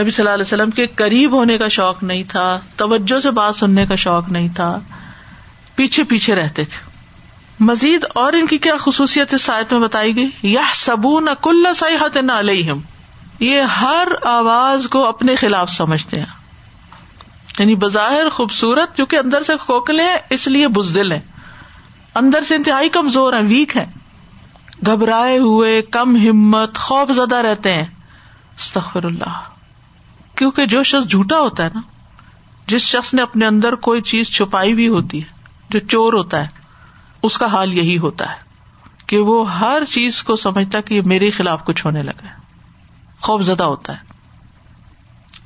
نبی صلی اللہ علیہ وسلم کے قریب ہونے کا شوق نہیں تھا, توجہ سے بات سننے کا شوق نہیں تھا, پیچھے پیچھے رہتے تھے. مزید اور ان کی کیا خصوصیت اس آیت میں بتائی گئی؟ یحسبون کل صیحۃ علیہم, یہ ہر آواز کو اپنے خلاف سمجھتے ہیں. یعنی بظاہر خوبصورت, کیونکہ اندر سے کھوکھلے ہیں, اس لیے بزدل ہیں, اندر سے انتہائی کمزور ہیں, ویک ہیں, گھبرائے ہوئے, کم ہمت, خوف زدہ رہتے ہیں. استغفر اللہ. کیونکہ جو شخص جھوٹا ہوتا ہے نا, جس شخص نے اپنے اندر کوئی چیز چھپائی ہوئی ہوتی ہے, جو چور ہوتا ہے, اس کا حال یہی ہوتا ہے کہ وہ ہر چیز کو سمجھتا کہ یہ میرے خلاف کچھ ہونے لگا ہے, خوف زدہ ہوتا ہے.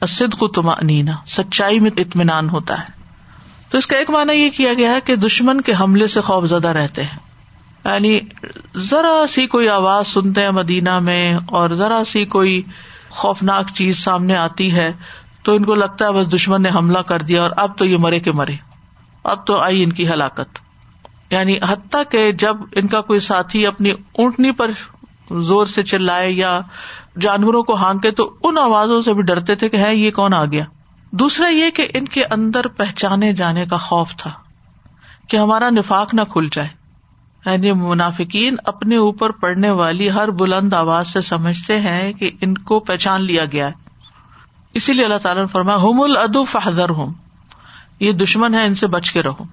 الصدق طمأنینہ, سچائی میں اطمینان ہوتا ہے. تو اس کا ایک معنی یہ کیا گیا ہے کہ دشمن کے حملے سے خوف زدہ رہتے ہیں. یعنی ذرا سی کوئی آواز سنتے ہیں مدینہ میں, اور ذرا سی کوئی خوفناک چیز سامنے آتی ہے, تو ان کو لگتا ہے بس دشمن نے حملہ کر دیا, اور اب تو یہ مرے کے مرے, اب تو آئی ان کی ہلاکت. یعنی حتیٰ کہ جب ان کا کوئی ساتھی اپنی اونٹنی پر زور سے چلائے یا جانوروں کو ہانکے, تو ان آوازوں سے بھی ڈرتے تھے کہ ہے یہ کون آ گیا. دوسرا یہ کہ ان کے اندر پہچانے جانے کا خوف تھا کہ ہمارا نفاق نہ کھل جائے. یعنی منافقین اپنے اوپر پڑنے والی ہر بلند آواز سے سمجھتے ہیں کہ ان کو پہچان لیا گیا ہے. اسی لیے اللہ تعالیٰ نے فرمایا ہم العدو فاحذرہم, یہ دشمن ہے ان سے بچ کے رہو.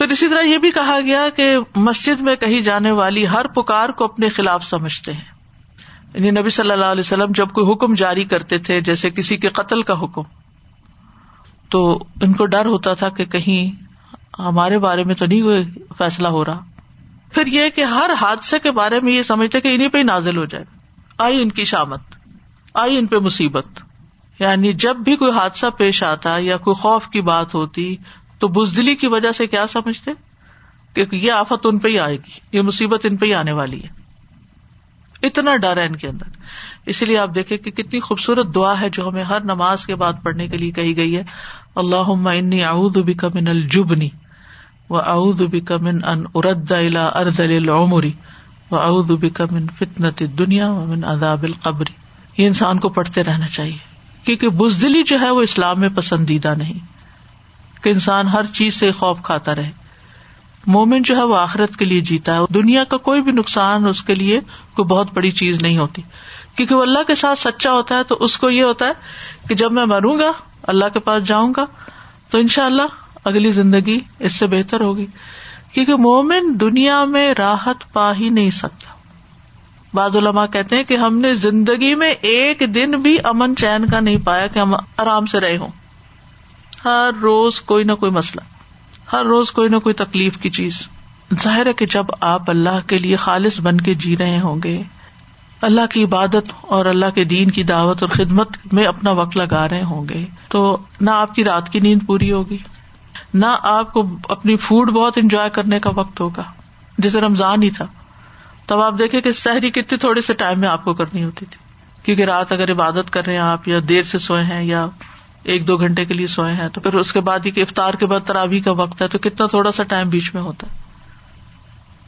پھر اسی طرح یہ بھی کہا گیا کہ مسجد میں کہی جانے والی ہر پکار کو اپنے خلاف سمجھتے ہیں. یعنی نبی صلی اللہ علیہ وسلم جب کوئی حکم جاری کرتے تھے, جیسے کسی کے قتل کا حکم, تو ان کو ڈر ہوتا تھا کہ کہیں ہمارے بارے میں تو نہیں کوئی فیصلہ ہو رہا. پھر یہ کہ ہر حادثے کے بارے میں یہ سمجھتے کہ انہیں پہ ہی نازل ہو جائے, آئی ان کی شامت, آئی ان پہ مصیبت. یعنی جب بھی کوئی حادثہ پیش آتا یا کوئی خوف کی بات ہوتی تو بزدلی کی وجہ سے کیا سمجھتے کہ یہ آفت ان پہ ہی آئے گی, یہ مصیبت ان پہ ہی آنے والی ہے. اتنا ڈر ہے ان کے اندر. اس لیے آپ دیکھیں کہ کتنی خوبصورت دعا ہے جو ہمیں ہر نماز کے بعد پڑھنے کے لیے کہی گئی ہے, اللہم انی اعوذ بک من الجبن واعوذ بک من ان ارد الی ارذل العمر واعوذ بک من فتنۃ الدنیا ومن عذاب القبر. یہ انسان کو پڑھتے رہنا چاہیے, کیونکہ بزدلی جو ہے وہ اسلام میں پسندیدہ نہیں, کہ انسان ہر چیز سے خوف کھاتا رہے. مومن جو ہے وہ آخرت کے لیے جیتا ہے, دنیا کا کوئی بھی نقصان اس کے لیے کوئی بہت بڑی چیز نہیں ہوتی, کیونکہ وہ اللہ کے ساتھ سچا ہوتا ہے. تو اس کو یہ ہوتا ہے کہ جب میں مروں گا اللہ کے پاس جاؤں گا تو انشاءاللہ اگلی زندگی اس سے بہتر ہوگی, کیونکہ مومن دنیا میں راحت پا ہی نہیں سکتا. بعض علماء کہتے ہیں کہ ہم نے زندگی میں ایک دن بھی امن چین کا نہیں پایا کہ ہم آرام سے رہے ہوں. ہر روز کوئی نہ کوئی مسئلہ, ہر روز کوئی نہ کوئی تکلیف کی چیز. ظاہر ہے کہ جب آپ اللہ کے لیے خالص بن کے جی رہے ہوں گے, اللہ کی عبادت اور اللہ کے دین کی دعوت اور خدمت میں اپنا وقت لگا رہے ہوں گے, تو نہ آپ کی رات کی نیند پوری ہوگی, نہ آپ کو اپنی فوڈ بہت انجوائے کرنے کا وقت ہوگا. جیسے رمضان ہی تھا تب آپ دیکھیں کہ سحری کتنے تھوڑے سے ٹائم میں آپ کو کرنی ہوتی تھی, کیونکہ رات اگر عبادت کر رہے ہیں آپ یا دیر سے سوئے ہیں یا ایک دو گھنٹے کے لیے سوئے ہیں, تو پھر اس کے بعد ہی کہ افطار کے بعد تراویح کا وقت ہے, تو کتنا تھوڑا سا ٹائم بیچ میں ہوتا ہے.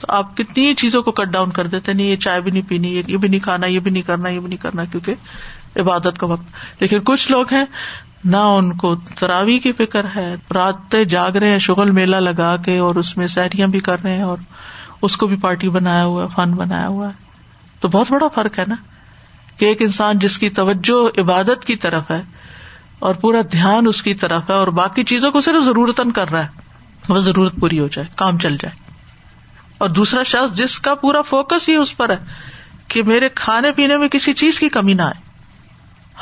تو آپ کتنی چیزوں کو کٹ ڈاؤن کر دیتے, نہیں یہ چائے بھی نہیں پینی, یہ بھی نہیں کھانا, یہ بھی نہیں کرنا, یہ بھی نہیں کرنا, کیونکہ عبادت کا وقت. لیکن کچھ لوگ ہیں نہ ان کو تراویح کی فکر ہے, راتیں جاگ رہے ہیں شغل میلہ لگا کے, اور اس میں سحریاں بھی کر رہے ہیں اور اس کو بھی پارٹی بنایا ہوا ہے, فن بنایا ہوا ہے. تو بہت بڑا فرق ہے نا, کہ ایک انسان جس کی توجہ عبادت کی طرف ہے اور پورا دھیان اس کی طرف ہے اور باقی چیزوں کو صرف ضرورتاً کر رہا ہے, وہ ضرورت پوری ہو جائے, کام چل جائے. اور دوسرا شخص جس کا پورا فوکس ہی اس پر ہے کہ میرے کھانے پینے میں کسی چیز کی کمی نہ آئے,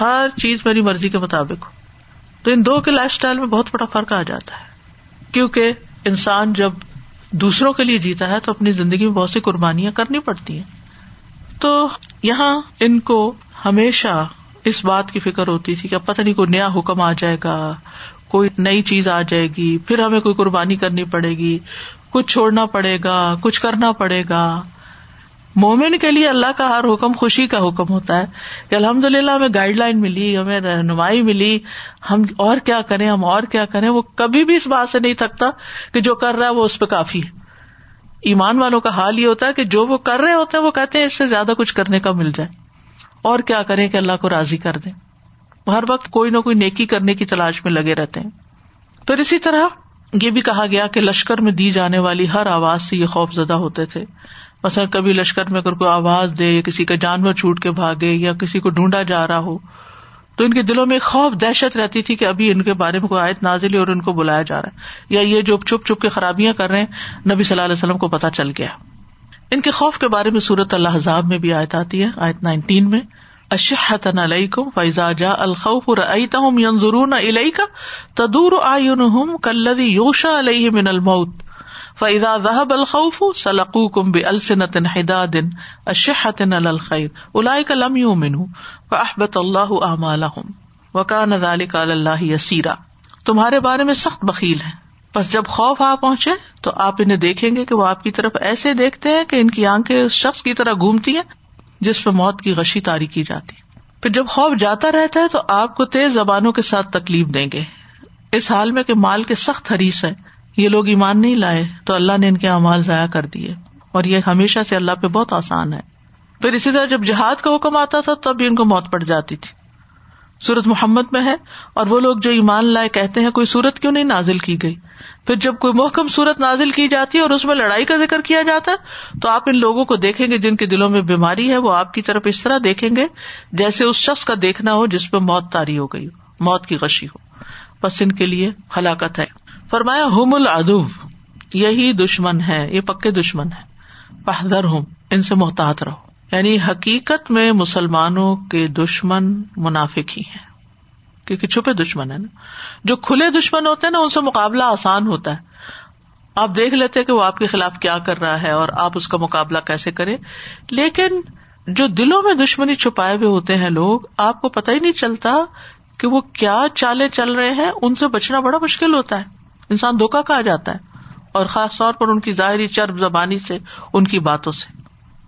ہر چیز میری مرضی کے مطابق ہو. تو ان دو کے لائف سٹائل میں بہت بڑا فرق آ جاتا ہے, کیونکہ انسان جب دوسروں کے لیے جیتا ہے تو اپنی زندگی میں بہت سی قربانیاں کرنی پڑتی ہیں. تو یہاں ان کو ہمیشہ اس بات کی فکر ہوتی تھی کہ پتہ نہیں کوئی نیا حکم آ جائے گا, کوئی نئی چیز آ جائے گی, پھر ہمیں کوئی قربانی کرنی پڑے گی, کچھ چھوڑنا پڑے گا, کچھ کرنا پڑے گا. مومن کے لیے اللہ کا ہر حکم خوشی کا حکم ہوتا ہے کہ الحمدللہ ہمیں گائیڈ لائن ملی, ہمیں رہنمائی ملی, ہم اور کیا کریں, ہم اور کیا کریں. وہ کبھی بھی اس بات سے نہیں تھکتا کہ جو کر رہا ہے وہ اس پہ کافی ہے. ایمان والوں کا حال یہ ہوتا ہے کہ جو وہ کر رہے ہوتے ہیں وہ کہتے ہیں اس سے زیادہ کچھ کرنے کا مل جائے, اور کیا کریں کہ اللہ کو راضی کر دیں. وہ ہر وقت کوئی نہ کوئی نیکی کرنے کی تلاش میں لگے رہتے ہیں. پھر اسی طرح یہ بھی کہا گیا کہ لشکر میں دی جانے والی ہر آواز سے یہ خوف زدہ ہوتے تھے. مثلا کبھی لشکر میں اگر کوئی آواز دے یا کسی کا جانور چھوٹ کے بھاگے یا کسی کو ڈھونڈا جا رہا ہو, تو ان کے دلوں میں ایک خوف دہشت رہتی تھی کہ ابھی ان کے بارے میں کوئی آیت نازل ہے اور ان کو بلایا جا رہا ہے, یا یہ جو چھپ چھپ کے خرابیاں کر رہے ہیں نبی صلی اللہ علیہ وسلم کو پتہ چل گیا. ان کے خوف کے بارے میں سورۃ الاحزاب میں بھی آیت آتی ہے, آیت 19 میں, اشحة علیکم فإذا جاء الخوف رأیتهم ينظرون الیک تدور اعینهم کالذی یغشی علیہ من الموت فَإِذَا ذَهَبَ الْخَوْفُ سَلَقُوكُمْ بِأَلْسِنَةٍ حِدَادٍ أَشِحَّةٍ عَلَى الْخَيْرِ أُولَئِكَ لَمْ يُؤْمِنُوا فَأَحْبَطَ اللَّهُ أَعْمَالَهُمْ وَكَانَ ذَلِكَ عَلَى اللَّهِ يَسِيرًا. تمہارے بارے میں سخت بخیل ہیں, بس جب خوف آ پہنچے تو آپ انہیں دیکھیں گے کہ وہ آپ کی طرف ایسے دیکھتے ہیں کہ ان کی آنکھیں اس شخص کی طرح گھومتی ہیں جس پہ موت کی غشی طاری کی جاتی. پھر جب خوف جاتا رہتا ہے تو آپ کو تیز زبانوں کے ساتھ تکلیف دیں گے, اس حال میں کہ مال کے سخت حریص ہیں. یہ لوگ ایمان نہیں لائے تو اللہ نے ان کے اعمال ضائع کر دیے, اور یہ ہمیشہ سے اللہ پہ بہت آسان ہے. پھر اسی طرح جب جہاد کا حکم آتا تھا تب بھی ان کو موت پڑ جاتی تھی. سورت محمد میں ہے, اور وہ لوگ جو ایمان لائے کہتے ہیں کوئی سورت کیوں نہیں نازل کی گئی. پھر جب کوئی محکم سورت نازل کی جاتی ہے اور اس میں لڑائی کا ذکر کیا جاتا ہے, تو آپ ان لوگوں کو دیکھیں گے جن کے دلوں میں بیماری ہے, وہ آپ کی طرف اس طرح دیکھیں گے جیسے اس شخص کا دیکھنا ہو جس پہ موت طاری ہو گئی ہو, موت کی غشی ہو. بس ان کے لیے ہلاکت ہے. فرمایا ہم العدو, یہی دشمن ہے, یہ پکے دشمن ہے. فاحذرہم, ان سے محتاط رہو. یعنی حقیقت میں مسلمانوں کے دشمن منافق ہی ہیں. کیونکہ چھپے دشمن ہیں نا. جو کھلے دشمن ہوتے ہیں نا ان سے مقابلہ آسان ہوتا ہے، آپ دیکھ لیتے کہ وہ آپ کے خلاف کیا کر رہا ہے اور آپ اس کا مقابلہ کیسے کریں. لیکن جو دلوں میں دشمنی چھپائے ہوئے ہوتے ہیں لوگ، آپ کو پتہ ہی نہیں چلتا کہ وہ کیا چالیں چل رہے ہیں، ان سے بچنا بڑا مشکل ہوتا ہے، انسان دھوکا کھا جاتا ہے، اور خاص طور پر ان کی ظاہری چرب زبانی سے، ان کی باتوں سے.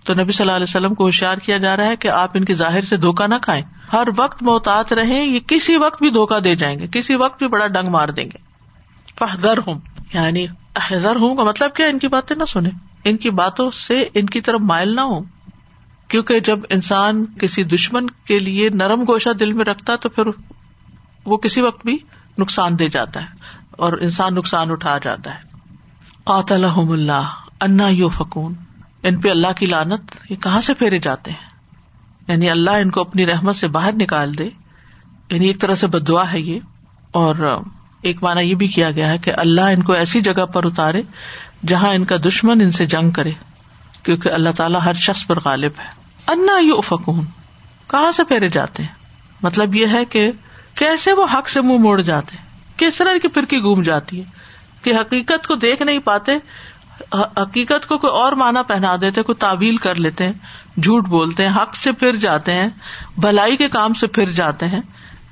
تو نبی صلی اللہ علیہ وسلم کو ہوشیار کیا جا رہا ہے کہ آپ ان کے ظاہر سے دھوکا نہ کھائیں، ہر وقت محتاط رہیں، یہ کسی وقت بھی دھوکا دے جائیں گے، کسی وقت بھی بڑا ڈنگ مار دیں گے. فاحذرہم، یعنی احذرہم کا مطلب کیا؟ ان کی باتیں نہ سنیں، ان کی باتوں سے ان کی طرف مائل نہ ہوں، کیونکہ جب انسان کسی دشمن کے لیے نرم گوشہ دل میں رکھتا تو پھر وہ کسی وقت بھی نقصان دے جاتا ہے اور انسان نقصان اٹھا جاتا ہے. قاتلہم اللہ انا یوفکون، ان پہ اللہ کی لعنت، یہ کہاں سے پھیرے جاتے ہیں، یعنی اللہ ان کو اپنی رحمت سے باہر نکال دے، یعنی ایک طرح سے بد دعا ہے یہ. اور ایک معنی یہ بھی کیا گیا ہے کہ اللہ ان کو ایسی جگہ پر اتارے جہاں ان کا دشمن ان سے جنگ کرے، کیونکہ اللہ تعالیٰ ہر شخص پر غالب ہے. انا یوفکون، کہاں سے پھیرے جاتے ہیں، مطلب یہ ہے کہ کیسے وہ حق سے منہ موڑ جاتے ہیں، کس طرح کی پھرکی گھوم جاتی ہے کہ حقیقت کو دیکھ نہیں پاتے، حقیقت کو کوئی اور معنی پہنا دیتے، کوئی تعویل کر لیتے ہیں، جھوٹ بولتے ہیں، حق سے پھر جاتے ہیں، بھلائی کے کام سے پھر جاتے ہیں،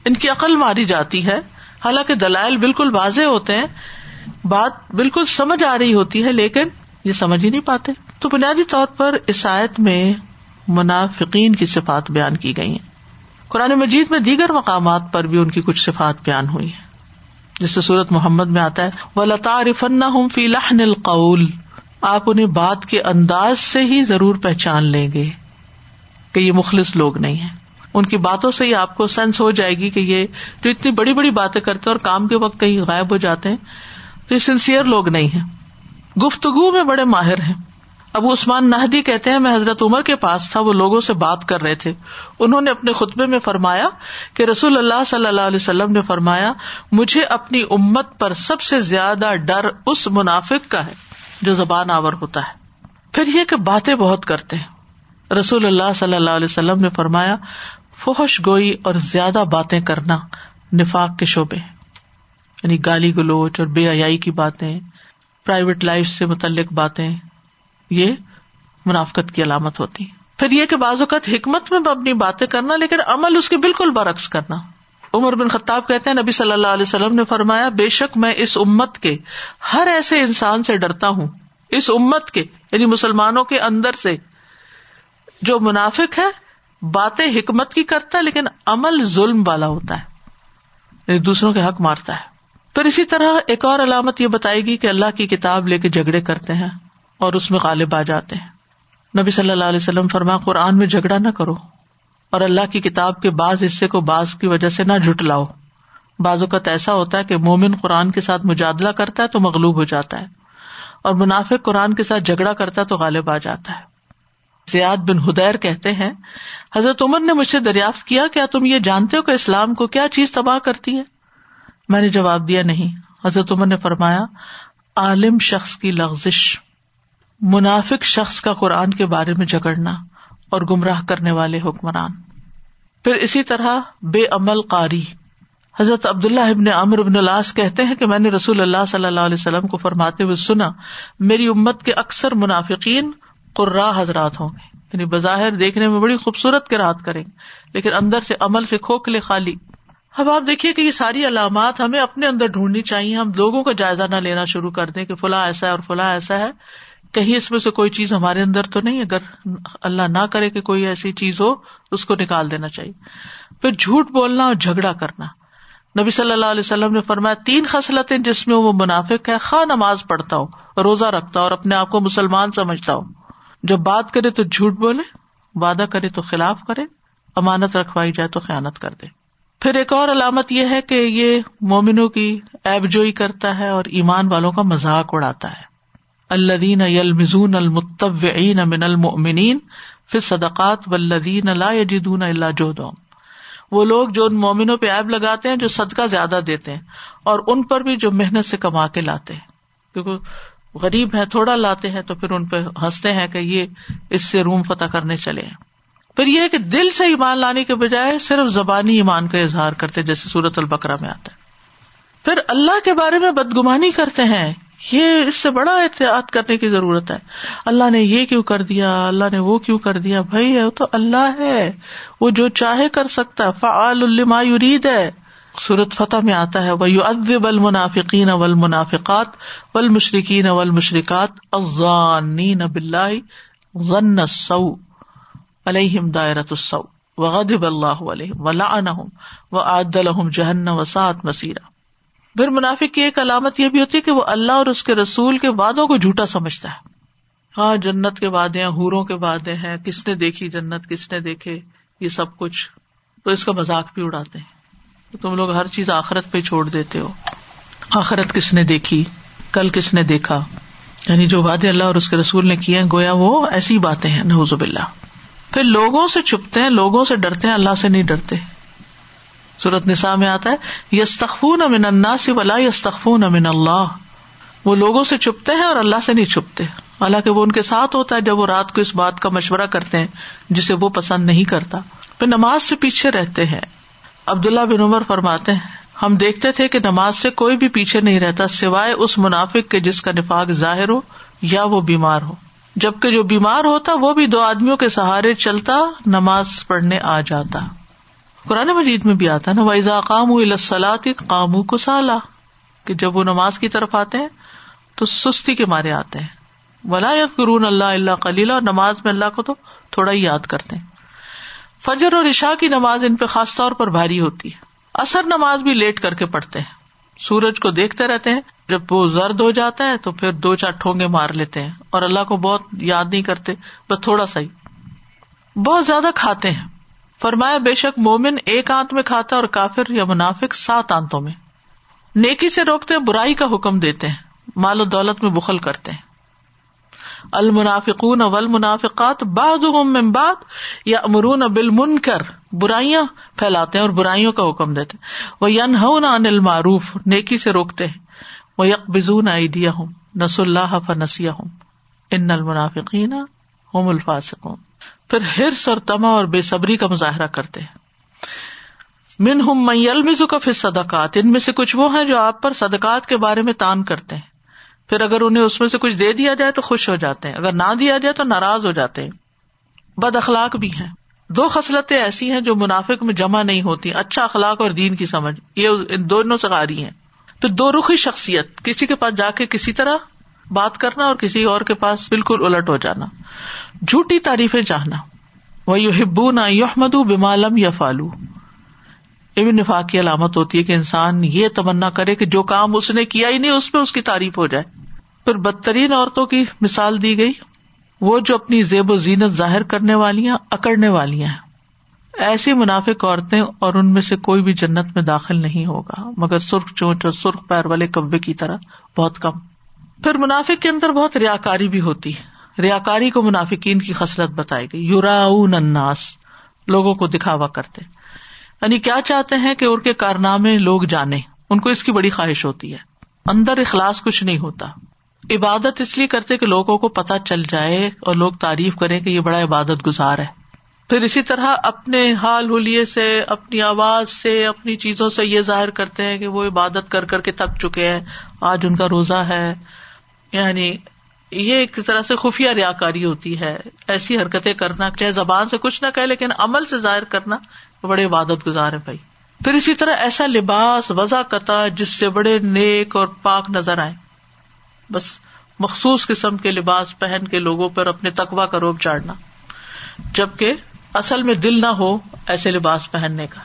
ان کی عقل ماری جاتی ہے. حالانکہ دلائل بالکل واضح ہوتے ہیں، بات بالکل سمجھ آ رہی ہوتی ہے، لیکن یہ سمجھ ہی نہیں پاتے. تو بنیادی طور پر اس آیت میں منافقین کی صفات بیان کی گئی ہیں. قرآن مجید میں دیگر مقامات پر بھی ان کی کچھ صفات بیان ہوئی ہیں، جس سے سورت محمد میں آتا ہے وَلَتَعْرِفَنَّهُمْ فِي لَحْنِ الْقَوْلِ، آپ انہیں بات کے انداز سے ہی ضرور پہچان لیں گے کہ یہ مخلص لوگ نہیں ہیں. ان کی باتوں سے ہی آپ کو سینس ہو جائے گی کہ یہ جو اتنی بڑی بڑی باتیں کرتے ہیں اور کام کے وقت کہیں غائب ہو جاتے ہیں تو یہ سنسیئر لوگ نہیں ہیں. گفتگو میں بڑے ماہر ہیں. ابو عثمان نہدی کہتے ہیں میں حضرت عمر کے پاس تھا، وہ لوگوں سے بات کر رہے تھے. انہوں نے اپنے خطبے میں فرمایا کہ رسول اللہ صلی اللہ علیہ وسلم نے فرمایا مجھے اپنی امت پر سب سے زیادہ ڈر اس منافق کا ہے جو زبان آور ہوتا ہے، پھر یہ کہ باتیں بہت کرتے ہیں. رسول اللہ صلی اللہ علیہ وسلم نے فرمایا فحش گوئی اور زیادہ باتیں کرنا نفاق کے شعبے ہیں، یعنی گالی گلوچ اور بے حیائی کی باتیں، پرائیویٹ لائف سے متعلق باتیں، یہ منافقت کی علامت ہوتی ہے. پھر یہ کہ بعض اوقات حکمت میں اپنی باتیں کرنا لیکن عمل اس کے بالکل برعکس کرنا. عمر بن خطاب کہتے ہیں نبی صلی اللہ علیہ وسلم نے فرمایا بے شک میں اس امت کے ہر ایسے انسان سے ڈرتا ہوں، اس امت کے یعنی مسلمانوں کے اندر سے، جو منافق ہے، باتیں حکمت کی کرتا ہے لیکن عمل ظلم والا ہوتا ہے، یعنی دوسروں کے حق مارتا ہے. پھر اسی طرح ایک اور علامت یہ بتائے گی کہ اللہ کی کتاب لے کے جھگڑے کرتے ہیں اور اس میں غالب آ جاتے ہیں. نبی صلی اللہ علیہ وسلم فرمایا قرآن میں جھگڑا نہ کرو اور اللہ کی کتاب کے بعض حصے کو بعض کی وجہ سے نہ جھٹلاؤ. بعض اوقات ایسا ہوتا ہے کہ مومن قرآن کے ساتھ مجادلہ کرتا ہے تو مغلوب ہو جاتا ہے، اور منافق قرآن کے ساتھ جھگڑا کرتا ہے تو غالب آ جاتا ہے. زیاد بن حدیر کہتے ہیں حضرت عمر نے مجھ سے دریافت کیا کیا تم یہ جانتے ہو کہ اسلام کو کیا چیز تباہ کرتی ہے؟ میں نے جواب دیا نہیں. حضرت عمر نے فرمایا عالم شخص کی لغزش، منافق شخص کا قرآن کے بارے میں جھگڑنا، اور گمراہ کرنے والے حکمران. پھر اسی طرح بے عمل قاری. حضرت عبداللہ بن عمر بن العاص کہتے ہیں کہ میں نے رسول اللہ صلی اللہ علیہ وسلم کو فرماتے ہوئے سنا میری امت کے اکثر منافقین قراء حضرات ہوں گے، یعنی بظاہر دیکھنے میں بڑی خوبصورت قراءت کریں گے لیکن اندر سے عمل سے کھوکھلے خالی. اب آپ دیکھیے کہ یہ ساری علامات ہمیں اپنے اندر ڈھونڈنی چاہیے. ہم لوگوں کا جائزہ نہ لینا شروع کر دیں کہ فلاں ایسا ہے اور فلاں ایسا ہے، کہیں اس میں سے کوئی چیز ہمارے اندر تو نہیں. اگر اللہ نہ کرے کہ کوئی ایسی چیز ہو اس کو نکال دینا چاہیے. پھر جھوٹ بولنا اور جھگڑا کرنا. نبی صلی اللہ علیہ وسلم نے فرمایا تین خصلتیں جس میں وہ منافق ہے، خواہ نماز پڑھتا ہو، روزہ رکھتا ہو اور اپنے آپ کو مسلمان سمجھتا ہو، جب بات کرے تو جھوٹ بولے، وعدہ کرے تو خلاف کرے، امانت رکھوائی جائے تو خیانت کر دے. پھر ایک اور علامت یہ ہے کہ یہ مومنوں کی عیب جوئی کرتا ہے اور ایمان والوں کا مذاق اڑاتا ہے. الذين يلمزون المتطوعين من المؤمنين في الصدقات والذين لا يجدون الا جهدهم، وہ لوگ جو ان مومنوں پہ عیب لگاتے ہیں جو صدقہ زیادہ دیتے ہیں، اور ان پر بھی جو محنت سے کما کے لاتے ہیں، کیونکہ غریب ہیں، تھوڑا لاتے ہیں تو پھر ان پہ ہنستے ہیں کہ یہ اس سے روم فتح کرنے چلے ہیں. پھر یہ کہ دل سے ایمان لانے کے بجائے صرف زبانی ایمان کا اظہار کرتے جیسے سورۃ البقرہ میں آتا ہے. پھر اللہ کے بارے میں بدگمانی کرتے ہیں, یہ اس سے بڑا احتیاط کرنے کی ضرورت ہے. اللہ نے یہ کیوں کر دیا, اللہ نے وہ کیوں کر دیا, بھائی ہے تو اللہ ہے, وہ جو چاہے کر سکتا ہے, فعال لما یرید ہے. سورۃ فتح میں آتا ہے وَيُعَذِّبَ الْمُنَافِقِينَ وَالْمُنَافِقَاتِ وَالْمُشْرِكِينَ وَالْمُشْرِكَاتِ الظَّانِّينَ بِاللَّهِ ظَنَّ السَّوْءِ عَلَيْهِمْ دَائِرَةُ السَّوْءِ وَغَضِبَ اللَّهُ عَلَيْهِمْ وَلَعَنَهُمْ وَأَعَدَّ لَهُمْ جَهَنَّمَ وَسَاءَتْ مَصِيرًا. پھر منافق کی ایک علامت یہ بھی ہوتی ہے کہ وہ اللہ اور اس کے رسول کے وعدوں کو جھوٹا سمجھتا ہے. ہاں جنت کے وعدے ہیں, حوروں کے وعدے ہیں, کس نے دیکھی جنت, کس نے دیکھے یہ سب کچھ, تو اس کا مذاق بھی اڑاتے ہیں. تو تم لوگ ہر چیز آخرت پہ چھوڑ دیتے ہو, آخرت کس نے دیکھی, کل کس نے دیکھا, یعنی جو وعدے اللہ اور اس کے رسول نے کیے ہیں گویا وہ ایسی باتیں ہیں, نعوذ باللہ. پھر لوگوں سے چھپتے ہیں, لوگوں سے ڈرتے ہیں, اللہ سے نہیں ڈرتے. سورۃ نساء میں آتا ہے یستخفون من الناس ولا یستخفون من اللہ, وہ لوگوں سے چھپتے ہیں اور اللہ سے نہیں چھپتے, حالانکہ وہ ان کے ساتھ ہوتا ہے جب وہ رات کو اس بات کا مشورہ کرتے ہیں جسے وہ پسند نہیں کرتا. پھر نماز سے پیچھے رہتے ہیں. عبداللہ بن عمر فرماتے ہیں ہم دیکھتے تھے کہ نماز سے کوئی بھی پیچھے نہیں رہتا سوائے اس منافق کے جس کا نفاق ظاہر ہو یا وہ بیمار ہو, جبکہ جو بیمار ہوتا وہ بھی دو آدمیوں کے سہارے چلتا نماز پڑھنے آ جاتا. قرآن مجید میں بھی آتا ہے نا وَإِذَا قَامُوا إِلَى الصَّلَاةِ قَامُوا كُسَالَىٰ, کہ جب وہ نماز کی طرف آتے ہیں تو سستی کے مارے آتے ہیں. وَلَا يَذْكُرُونَ اللَّهَ إِلَّا قَلِيلًا, اور نماز میں اللہ کو تو تھوڑا ہی یاد کرتے ہیں. فجر اور عشاء کی نماز ان پہ خاص طور پر بھاری ہوتی ہے. عصر نماز بھی لیٹ کر کے پڑھتے ہیں, سورج کو دیکھتے رہتے ہیں, جب وہ زرد ہو جاتا ہے تو پھر دو چار ٹھونگے مار لیتے ہیں اور اللہ کو بہت یاد نہیں کرتے, بس تھوڑا سا ہی. بہت زیادہ کھاتے ہیں. فرمایا بے شک مومن ایک آنت میں کھاتا اور کافر یا منافق 7 آنتوں میں. نیکی سے روکتے ہیں, برائی کا حکم دیتے ہیں, مال و دولت میں بخل کرتے ہیں. المنافقون والمنافقات بعضهم من بعض یأمرون بالمنکر, برائیاں پھیلاتے ہیں اور برائیوں کا حکم دیتے ہیں. وینہون عن المعروف, نیکی سے روکتے ہیں. ویقبضون ایدیہم نسوا اللہ فنسیہم ان المنافقین هم الفاسقون. پھر حرص اور طمع اور بے صبری کا مظاہرہ کرتے ہیں. منہم من یلمزک فی الصدقات, ان میں سے کچھ وہ ہیں جو آپ پر صدقات کے بارے میں تان کرتے ہیں, پھر اگر انہیں اس میں سے کچھ دے دیا جائے تو خوش ہو جاتے ہیں, اگر نہ دیا جائے تو ناراض ہو جاتے ہیں. بد اخلاق بھی ہیں. 2 خصلتیں ایسی ہیں جو منافق میں جمع نہیں ہوتی, اچھا اخلاق اور دین کی سمجھ, یہ دونوں سے غاری ہیں. پھر 2 رخی شخصیت, کسی کے پاس جا کے کسی طرح بات کرنا اور کسی اور کے پاس بالکل الٹ ہو جانا. جھوٹی تعریفیں چاہنا. وَيُحِبُّونَ أَن يُحْمَدُوا بِمَا لَمْ يَفْعَلُوا, یہ بھی نفاق کی علامت ہوتی ہے کہ انسان یہ تمنا کرے کہ جو کام اس نے کیا ہی نہیں اس پہ اس کی تعریف ہو جائے. پھر بدترین عورتوں کی مثال دی گئی, وہ جو اپنی زیب و زینت ظاہر کرنے والی ہیں, اکڑنے والی ہیں. ایسی منافق عورتیں اور ان میں سے کوئی بھی جنت میں داخل نہیں ہوگا مگر سرخ چونچ اور سرخ پیر والے کبے کی طرح بہت کم. پھر منافق کے اندر بہت ریاکاری بھی ہوتی ہے. ریاکاری کو منافقین کی خصلت بتائی گئی. یراؤن الناس, لوگوں کو دکھاوا کرتے, یعنی کیا چاہتے ہیں کہ ان کے کارنامے لوگ جانیں, ان کو اس کی بڑی خواہش ہوتی ہے. اندر اخلاص کچھ نہیں ہوتا. عبادت اس لیے کرتے کہ لوگوں کو پتہ چل جائے اور لوگ تعریف کریں کہ یہ بڑا عبادت گزار ہے. پھر اسی طرح اپنے حال حلیے سے, اپنی آواز سے, اپنی چیزوں سے یہ ظاہر کرتے ہیں کہ وہ عبادت کر کر کے تھک چکے ہیں, آج ان کا روزہ ہے. یعنی یہ ایک طرح سے خفیہ ریاکاری ہوتی ہے. ایسی حرکتیں کرنا, چاہے زبان سے کچھ نہ کہے لیکن عمل سے ظاہر کرنا, بڑے عبادت گزار ہیں بھائی. پھر اسی طرح ایسا لباس, وضاقتہ جس سے بڑے نیک اور پاک نظر آئے, بس مخصوص قسم کے لباس پہن کے لوگوں پر اپنے تقویٰ کا روب چاڑنا, جبکہ اصل میں دل نہ ہو ایسے لباس پہننے کا,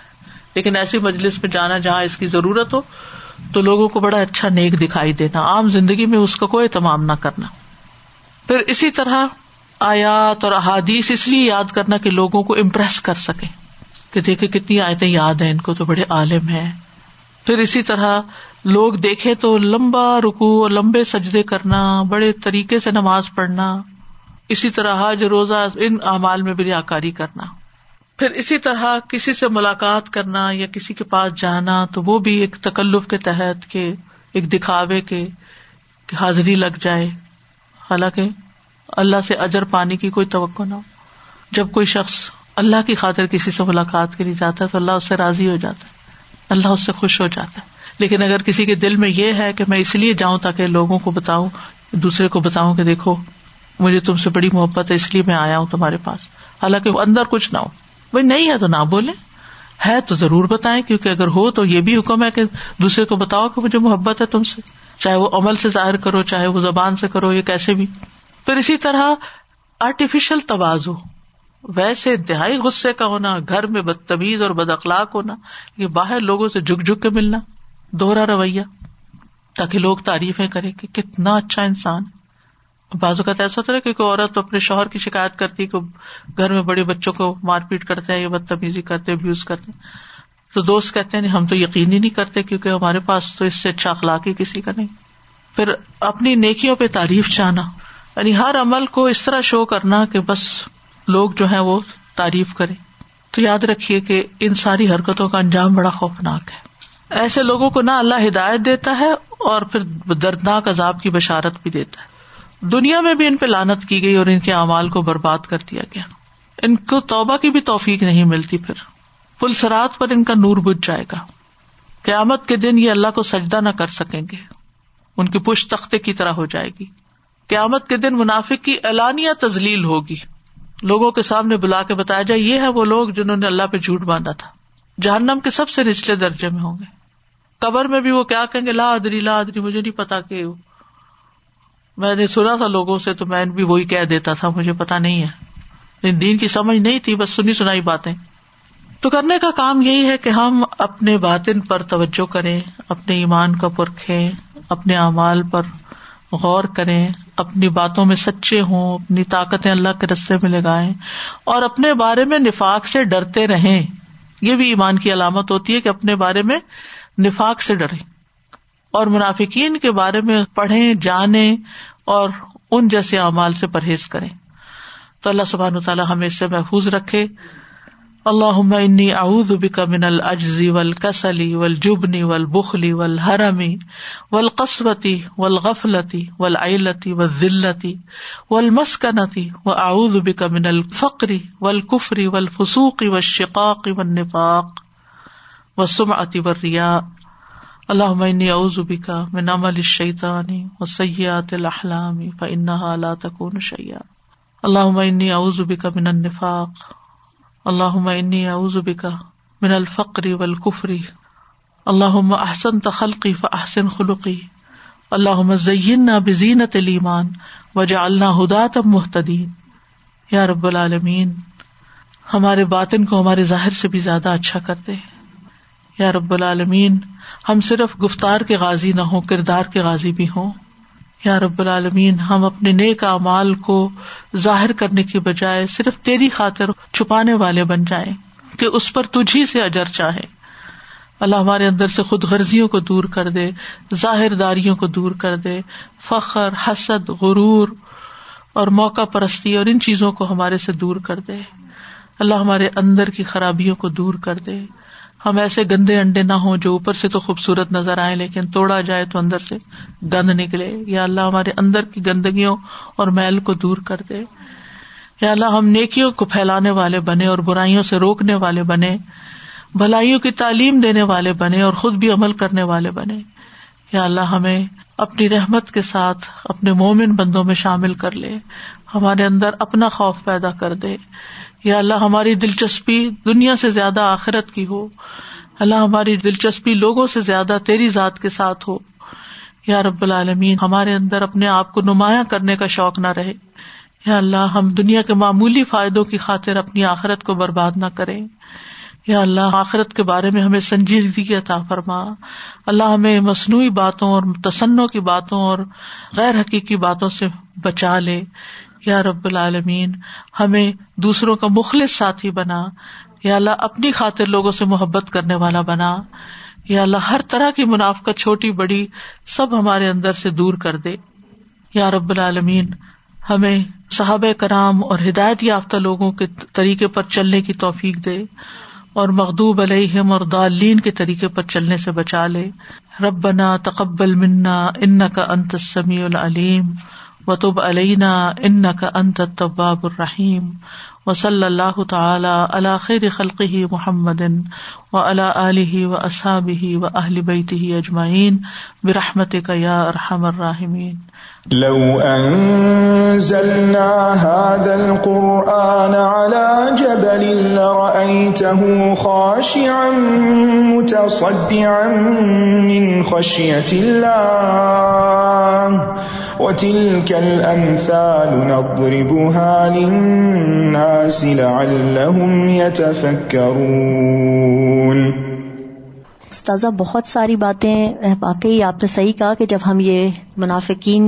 لیکن ایسی مجلس میں جانا جہاں اس کی ضرورت ہو تو لوگوں کو بڑا اچھا نیک دکھائی دینا, عام زندگی میں اس کا کوئی اہتمام نہ کرنا. پھر اسی طرح آیات اور احادیث اس لیے یاد کرنا کہ لوگوں کو امپریس کر سکیں کہ دیکھیں کتنی آیتیں یاد ہیں ان کو, تو بڑے عالم ہیں. پھر اسی طرح لوگ دیکھیں تو لمبا رکوع اور لمبے سجدے کرنا, بڑے طریقے سے نماز پڑھنا. اسی طرح حج, روزہ, ان اعمال میں بھی ریاکاری کرنا. پھر اسی طرح کسی سے ملاقات کرنا یا کسی کے پاس جانا تو وہ بھی ایک تکلف کے تحت کے, ایک دکھاوے کے, کہ حاضری لگ جائے, حالانکہ اللہ سے اجر پانے کی کوئی توقع نہ ہو. جب کوئی شخص اللہ کی خاطر کسی سے ملاقات کے لیے جاتا ہے تو اللہ اس سے راضی ہو جاتا ہے، اللہ اس سے خوش ہو جاتا ہے. لیکن اگر کسی کے دل میں یہ ہے کہ میں اس لیے جاؤں تاکہ لوگوں کو بتاؤں، دوسرے کو بتاؤں کہ دیکھو مجھے تم سے بڑی محبت ہے اس لیے میں آیا ہوں تمہارے پاس، حالانکہ اندر کچھ نہ ہو، بھائی نہیں ہے تو نہ بولیں، ہے تو ضرور بتائیں، کیونکہ اگر ہو تو یہ بھی حکم ہے کہ دوسرے کو بتاؤ کہ مجھے محبت ہے تم سے، چاہے وہ عمل سے ظاہر کرو، چاہے وہ زبان سے کرو، یہ کیسے بھی. پھر اسی طرح آرٹیفیشل تواضع، ویسے انتہائی غصے کا ہونا، گھر میں بدتمیز اور بد اخلاق ہونا، یہ باہر لوگوں سے جھک جھک کے ملنا، دوہرا رویہ تاکہ لوگ تعریفیں کریں کہ کتنا اچھا انسان. بعض اوقات ایسا ہوتا ہے کہ کوئی عورت اپنے شوہر کی شکایت کرتی کہ گھر میں بڑے بچوں کو مار پیٹ کرتے ہیں، یہ بدتمیزی کرتے، ابیوز کرتے، تو دوست کہتے ہیں ہم تو یقین ہی نہیں کرتے کیونکہ ہمارے پاس تو اس سے اچھا اخلاقی کسی کا نہیں. پھر اپنی نیکیوں پہ تعریف چاہنا، یعنی ہر عمل کو اس طرح شو کرنا کہ بس لوگ جو ہیں وہ تعریف کریں. تو یاد رکھیے کہ ان ساری حرکتوں کا انجام بڑا خوفناک ہے. ایسے لوگوں کو نہ اللہ ہدایت دیتا ہے اور پھر دردناک عذاب کی بشارت بھی دیتا ہے. دنیا میں بھی ان پہ لعنت کی گئی اور ان کے اعمال کو برباد کر دیا گیا، ان کو توبہ کی بھی توفیق نہیں ملتی، پھر پل صراط پر ان کا نور بجھ جائے گا، قیامت کے دن یہ اللہ کو سجدہ نہ کر سکیں گے، ان کی پشت تختے کی طرح ہو جائے گی. قیامت کے دن منافق کی اعلانیہ تذلیل ہوگی، لوگوں کے سامنے بلا کے بتایا جائے یہ ہے وہ لوگ جنہوں نے اللہ پہ جھوٹ باندھا تھا، جہنم کے سب سے نچلے درجے میں ہوں گے. قبر میں بھی وہ کیا کہیں گے، لا ادری مجھے نہیں پتا، کہ میں نے سنا تھا لوگوں سے تو میں بھی وہی کہہ دیتا تھا، مجھے پتا نہیں ہے، دین کی سمجھ نہیں تھی، بس سنی سنائی باتیں. تو کرنے کا کام یہی ہے کہ ہم اپنے باطن پر توجہ کریں، اپنے ایمان کو پرکھیں، اپنے اعمال پر غور کریں، اپنی باتوں میں سچے ہوں، اپنی طاقتیں اللہ کے رستے میں لگائیں، اور اپنے بارے میں نفاق سے ڈرتے رہیں. یہ بھی ایمان کی علامت ہوتی ہے کہ اپنے بارے میں نفاق سے ڈریں، اور منافقین کے بارے میں پڑھیں، جانیں، اور ان جیسے اعمال سے پرہیز کریں. تو اللہ سبحانہ وتعالی ہمیں اس سے محفوظ رکھے. اللہم انی اعوذ بک من العجز والکسل والجبن والبخل والحرم والقسوۃ والغفلۃ والعیلۃ والذلۃ والمسکنۃ، واعوذ بک من الفقر والکفر والفسوق والشقاق والنفاق والسمعۃ والریاء. اللہم انی اعوذ بک من عمل الشیطان وسیئات الاحلام فانہا لا تکون شیئا. اللہم انی اعوذ بک من النفاق. اللہم انی اعوذ بک من الفقر والکفر. اللہم احسنت خلقی فاحسن خلقی. اللہم زیننا بزینت الایمان وجعلنا ھداۃ مہتدین. یا رب العالمین، ہمارے باطن کو ہمارے ظاہر سے بھی زیادہ اچھا کر دے. یا رب العالمین، ہم صرف گفتار کے غازی نہ ہوں، کردار کے غازی بھی ہوں. یا رب العالمین، ہم اپنے نیک اعمال کو ظاہر کرنے کی بجائے صرف تیری خاطر چھپانے والے بن جائیں کہ اس پر تجھی سے اجر چاہیں. اللہ ہمارے اندر سے خود غرضیوں کو دور کر دے، ظاہر داریوں کو دور کر دے، فخر، حسد، غرور اور موقع پرستی اور ان چیزوں کو ہمارے سے دور کر دے. اللہ ہمارے اندر کی خرابیوں کو دور کر دے، ہم ایسے گندے انڈے نہ ہوں جو اوپر سے تو خوبصورت نظر آئیں لیکن توڑا جائے تو اندر سے گند نکلے. یا اللہ ہمارے اندر کی گندگیوں اور میل کو دور کر دے. یا اللہ ہم نیکیوں کو پھیلانے والے بنے اور برائیوں سے روکنے والے بنے، بھلائیوں کی تعلیم دینے والے بنے اور خود بھی عمل کرنے والے بنے. یا اللہ ہمیں اپنی رحمت کے ساتھ اپنے مومن بندوں میں شامل کر لے، ہمارے اندر اپنا خوف پیدا کر دے. یا اللہ ہماری دلچسپی دنیا سے زیادہ آخرت کی ہو. اللہ ہماری دلچسپی لوگوں سے زیادہ تیری ذات کے ساتھ ہو. یا رب العالمین، ہمارے اندر اپنے آپ کو نمایاں کرنے کا شوق نہ رہے. یا اللہ ہم دنیا کے معمولی فائدوں کی خاطر اپنی آخرت کو برباد نہ کریں. یا اللہ آخرت کے بارے میں ہمیں سنجیدگی عطا فرما. اللہ ہمیں مصنوعی باتوں اور تصنع کی باتوں اور غیر حقیقی باتوں سے بچا لے. یا رب العالمین، ہمیں دوسروں کا مخلص ساتھی بنا. یا اللہ اپنی خاطر لوگوں سے محبت کرنے والا بنا. یا اللہ ہر طرح کی منافقت چھوٹی بڑی سب ہمارے اندر سے دور کر دے. یا رب العالمین، ہمیں صحابہ کرام اور ہدایت یافتہ لوگوں کے طریقے پر چلنے کی توفیق دے اور مغضوب علیہم اور ضالین کے طریقے پر چلنے سے بچا لے. ربنا تقبل منا انک انت السمیع العلیم وتب علینا انک انت التواب الرحیم وصلی اللہ تعالی علی خیر خلقہ محمد وعلی آلہ واصحابہ واہل بیتہ اجمعین برحمتک یا ارحم الراحمین. لو انزلنا هذا القرآن على جبل لرأيته خاشعا متصدعا من خشية الله وتلك الأمثال نضربها للناس لعلهم يتفكرون. استاذہ بہت ساری باتیں واقعی آپ نے صحیح کہا کہ جب ہم یہ منافقین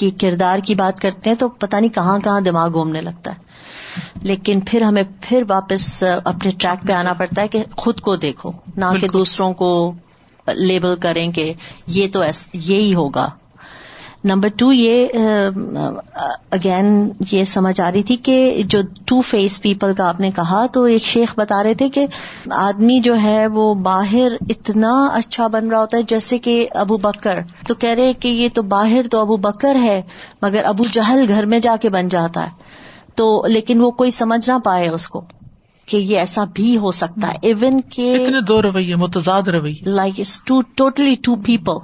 کی کردار کی بات کرتے ہیں تو پتہ نہیں کہاں کہاں دماغ گھومنے لگتا ہے، لیکن پھر ہمیں پھر واپس اپنے ٹریک پہ آنا پڑتا ہے کہ خود کو دیکھو، نہ کہ دوسروں کو لیبل کریں کہ یہ تو یہی ہوگا. نمبر 2 یہ اگین یہ سمجھ آ رہی تھی کہ جو 2 فیس پیپل کا آپ نے کہا، تو ایک شیخ بتا رہے تھے کہ آدمی جو ہے وہ باہر اتنا اچھا بن رہا ہوتا ہے جیسے کہ ابو بکر، تو کہہ رہے کہ یہ تو باہر تو ابو بکر ہے مگر ابو جہل گھر میں جا کے بن جاتا ہے. تو لیکن وہ کوئی سمجھ نہ پائے اس کو کہ یہ ایسا بھی ہو سکتا ہے، ایون کہ اتنے دو رویے متضاد رویے، like it's two people,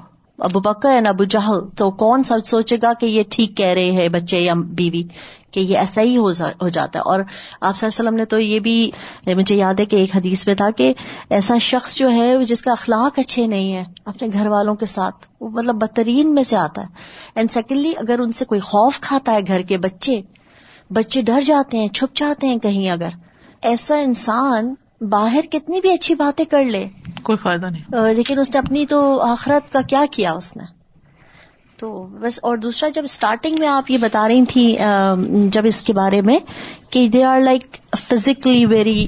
ابو بکر and ابو جہل. تو کون سا سوچے گا کہ یہ ٹھیک کہہ رہے ہیں بچے یا بیوی، کہ یہ ایسا ہی ہو جاتا ہے. اور آپ صلی اللہ علیہ وسلم نے تو یہ بھی مجھے یاد ہے کہ ایک حدیث میں تھا کہ ایسا شخص جو ہے جس کا اخلاق اچھے نہیں ہے اپنے گھر والوں کے ساتھ، وہ مطلب بدترین میں سے آتا ہے. اینڈ سیکنڈلی اگر ان سے کوئی خوف کھاتا ہے، گھر کے بچے ڈر جاتے ہیں، چھپ جاتے ہیں کہیں. اگر ایسا انسان باہر کتنی بھی اچھی باتیں کر لے کوئی فائدہ نہیں، لیکن اس نے اپنی تو آخرت کا کیا کیا اس نے. تو بس. اور دوسرا جب سٹارٹنگ میں آپ یہ بتا رہی تھیں جب اس کے بارے میں کہ they are like physically very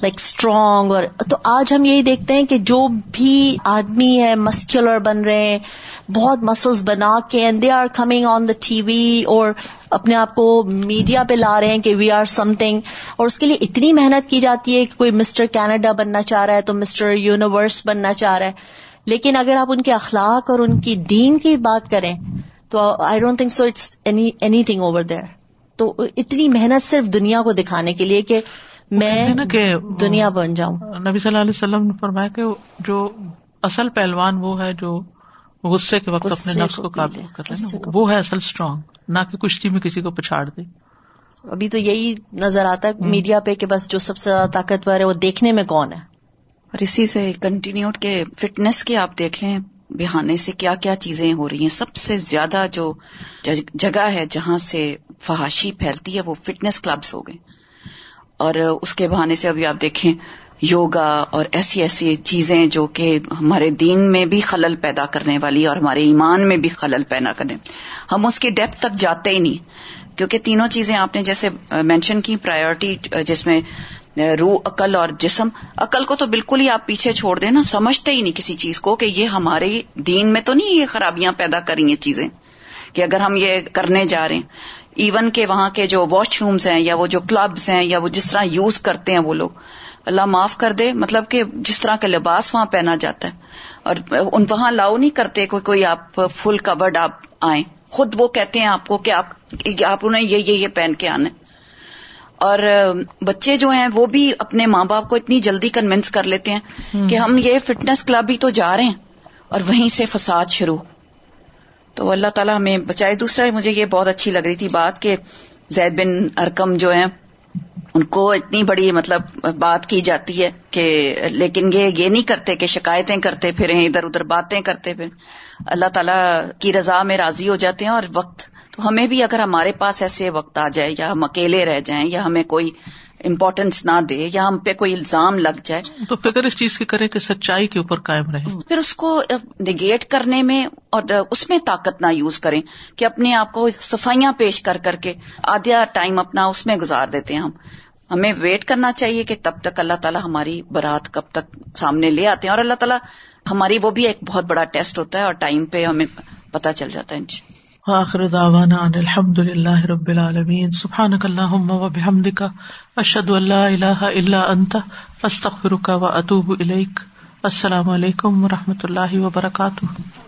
like strong, اور تو آج ہم یہی دیکھتے ہیں کہ جو بھی آدمی ہے مسکولر بن رہے ہیں، بہت مسلز بنا کے، and they are coming on the T V, اور اپنے آپ کو میڈیا پہ لا رہے ہیں کہ وی آر سم تھنگ، اور اس کے لیے اتنی محنت کی جاتی ہے کہ کوئی مسٹر کینیڈا بننا چاہ رہا ہے تو مسٹر یونیورس بننا چاہ رہا ہے. لیکن اگر آپ ان کے اخلاق اور ان کی دین کی بات کریں تو I don't think so it's anything over there. تو اتنی محنت صرف دنیا کو دکھانے کے لیے کہ میں دنیا بن جاؤں. نبی صلی اللہ علیہ وسلم نے فرمایا کہ جو اصل پہلوان وہ ہے جو غصے کے وقت اپنے نفس کو قابو کر لے، وہ ہے اصل اسٹرانگ، نہ کہ کشتی میں کسی کو پچھاڑ دے. ابھی تو یہی نظر آتا ہے میڈیا پہ کہ بس جو سب سے زیادہ طاقتور ہے وہ دیکھنے میں کون ہے. اور اسی سے کنٹینیوڈ کے فٹنس کے آپ دیکھ لیں بہانے سے کیا کیا چیزیں ہو رہی ہیں. سب سے زیادہ جو جگہ ہے جہاں سے فحاشی پھیلتی ہے وہ فٹنس کلبز ہو گئے، اور اس کے بہانے سے ابھی آپ دیکھیں یوگا اور ایسی ایسی چیزیں جو کہ ہمارے دین میں بھی خلل پیدا کرنے والی اور ہمارے ایمان میں بھی خلل پیدا کرنے. ہم اس کی ڈیپتھ تک جاتے ہی نہیں، کیونکہ تینوں چیزیں آپ نے جیسے مینشن کی پرائیورٹی، جس میں روح، عقل اور جسم. عقل کو تو بالکل ہی آپ پیچھے چھوڑ دیں نا، سمجھتے ہی نہیں کسی چیز کو کہ یہ ہمارے دین میں تو نہیں یہ خرابیاں پیدا کریں یہ چیزیں، کہ اگر ہم یہ کرنے جا رہے ہیں. ایون کہ وہاں کے جو واش رومز ہیں یا وہ جو کلبز ہیں یا وہ جس طرح یوز کرتے ہیں وہ لوگ، اللہ معاف کر دے، مطلب کہ جس طرح کا لباس وہاں پہنا جاتا ہے، اور ان وہاں الاؤ نہیں کرتے کوئی آپ فل کورڈ آپ آئیں. خود وہ کہتے ہیں آپ کو کہ آپ انہیں یہ یہ پہن کے آنا ہے. اور بچے جو ہیں وہ بھی اپنے ماں باپ کو اتنی جلدی کنونس کر لیتے ہیں کہ ہم یہ فٹنس کلب ہی تو جا رہے ہیں، اور وہیں سے فساد شروع. تو اللہ تعالیٰ ہمیں بچائے. دوسرا مجھے یہ بہت اچھی لگ رہی تھی بات کہ زید بن ارقم جو ہیں ان کو اتنی بڑی مطلب بات کی جاتی ہے کہ لیکن یہ نہیں کرتے کہ شکایتیں کرتے پھریں، ادھر ادھر باتیں کرتے پھریں. اللہ تعالیٰ کی رضا میں راضی ہو جاتے ہیں. اور وقت تو ہمیں بھی اگر ہمارے پاس ایسے وقت آ جائے یا ہم اکیلے رہ جائیں یا ہمیں کوئی امپورٹینس نہ دے یا ہم پہ کوئی الزام لگ جائے تو فکر اس چیز کی کریں کہ سچائی کے اوپر قائم رہیں، پھر اس کو نگیٹ کرنے میں اور اس میں طاقت نہ یوز کریں کہ اپنے آپ کو صفائیاں پیش کر کر کے آدھا ٹائم اپنا اس میں گزار دیتے ہیں. ہمیں ویٹ کرنا چاہیے کہ تب تک اللہ تعالیٰ ہماری برات کب تک سامنے لے آتے ہیں. اور اللہ تعالیٰ ہماری وہ بھی ایک بہت بڑا ٹیسٹ ہوتا ہے اور ٹائم پہ ہمیں پتہ چل جاتا ہے. وآخر دعوانا ان الحمد للہ رب العالمین. سبحانک اللہم وبحمدک اشہد ان لا الہ الا انت استغفرک واتوب الیک. السلام علیکم ورحمۃ اللہ وبرکاتہ.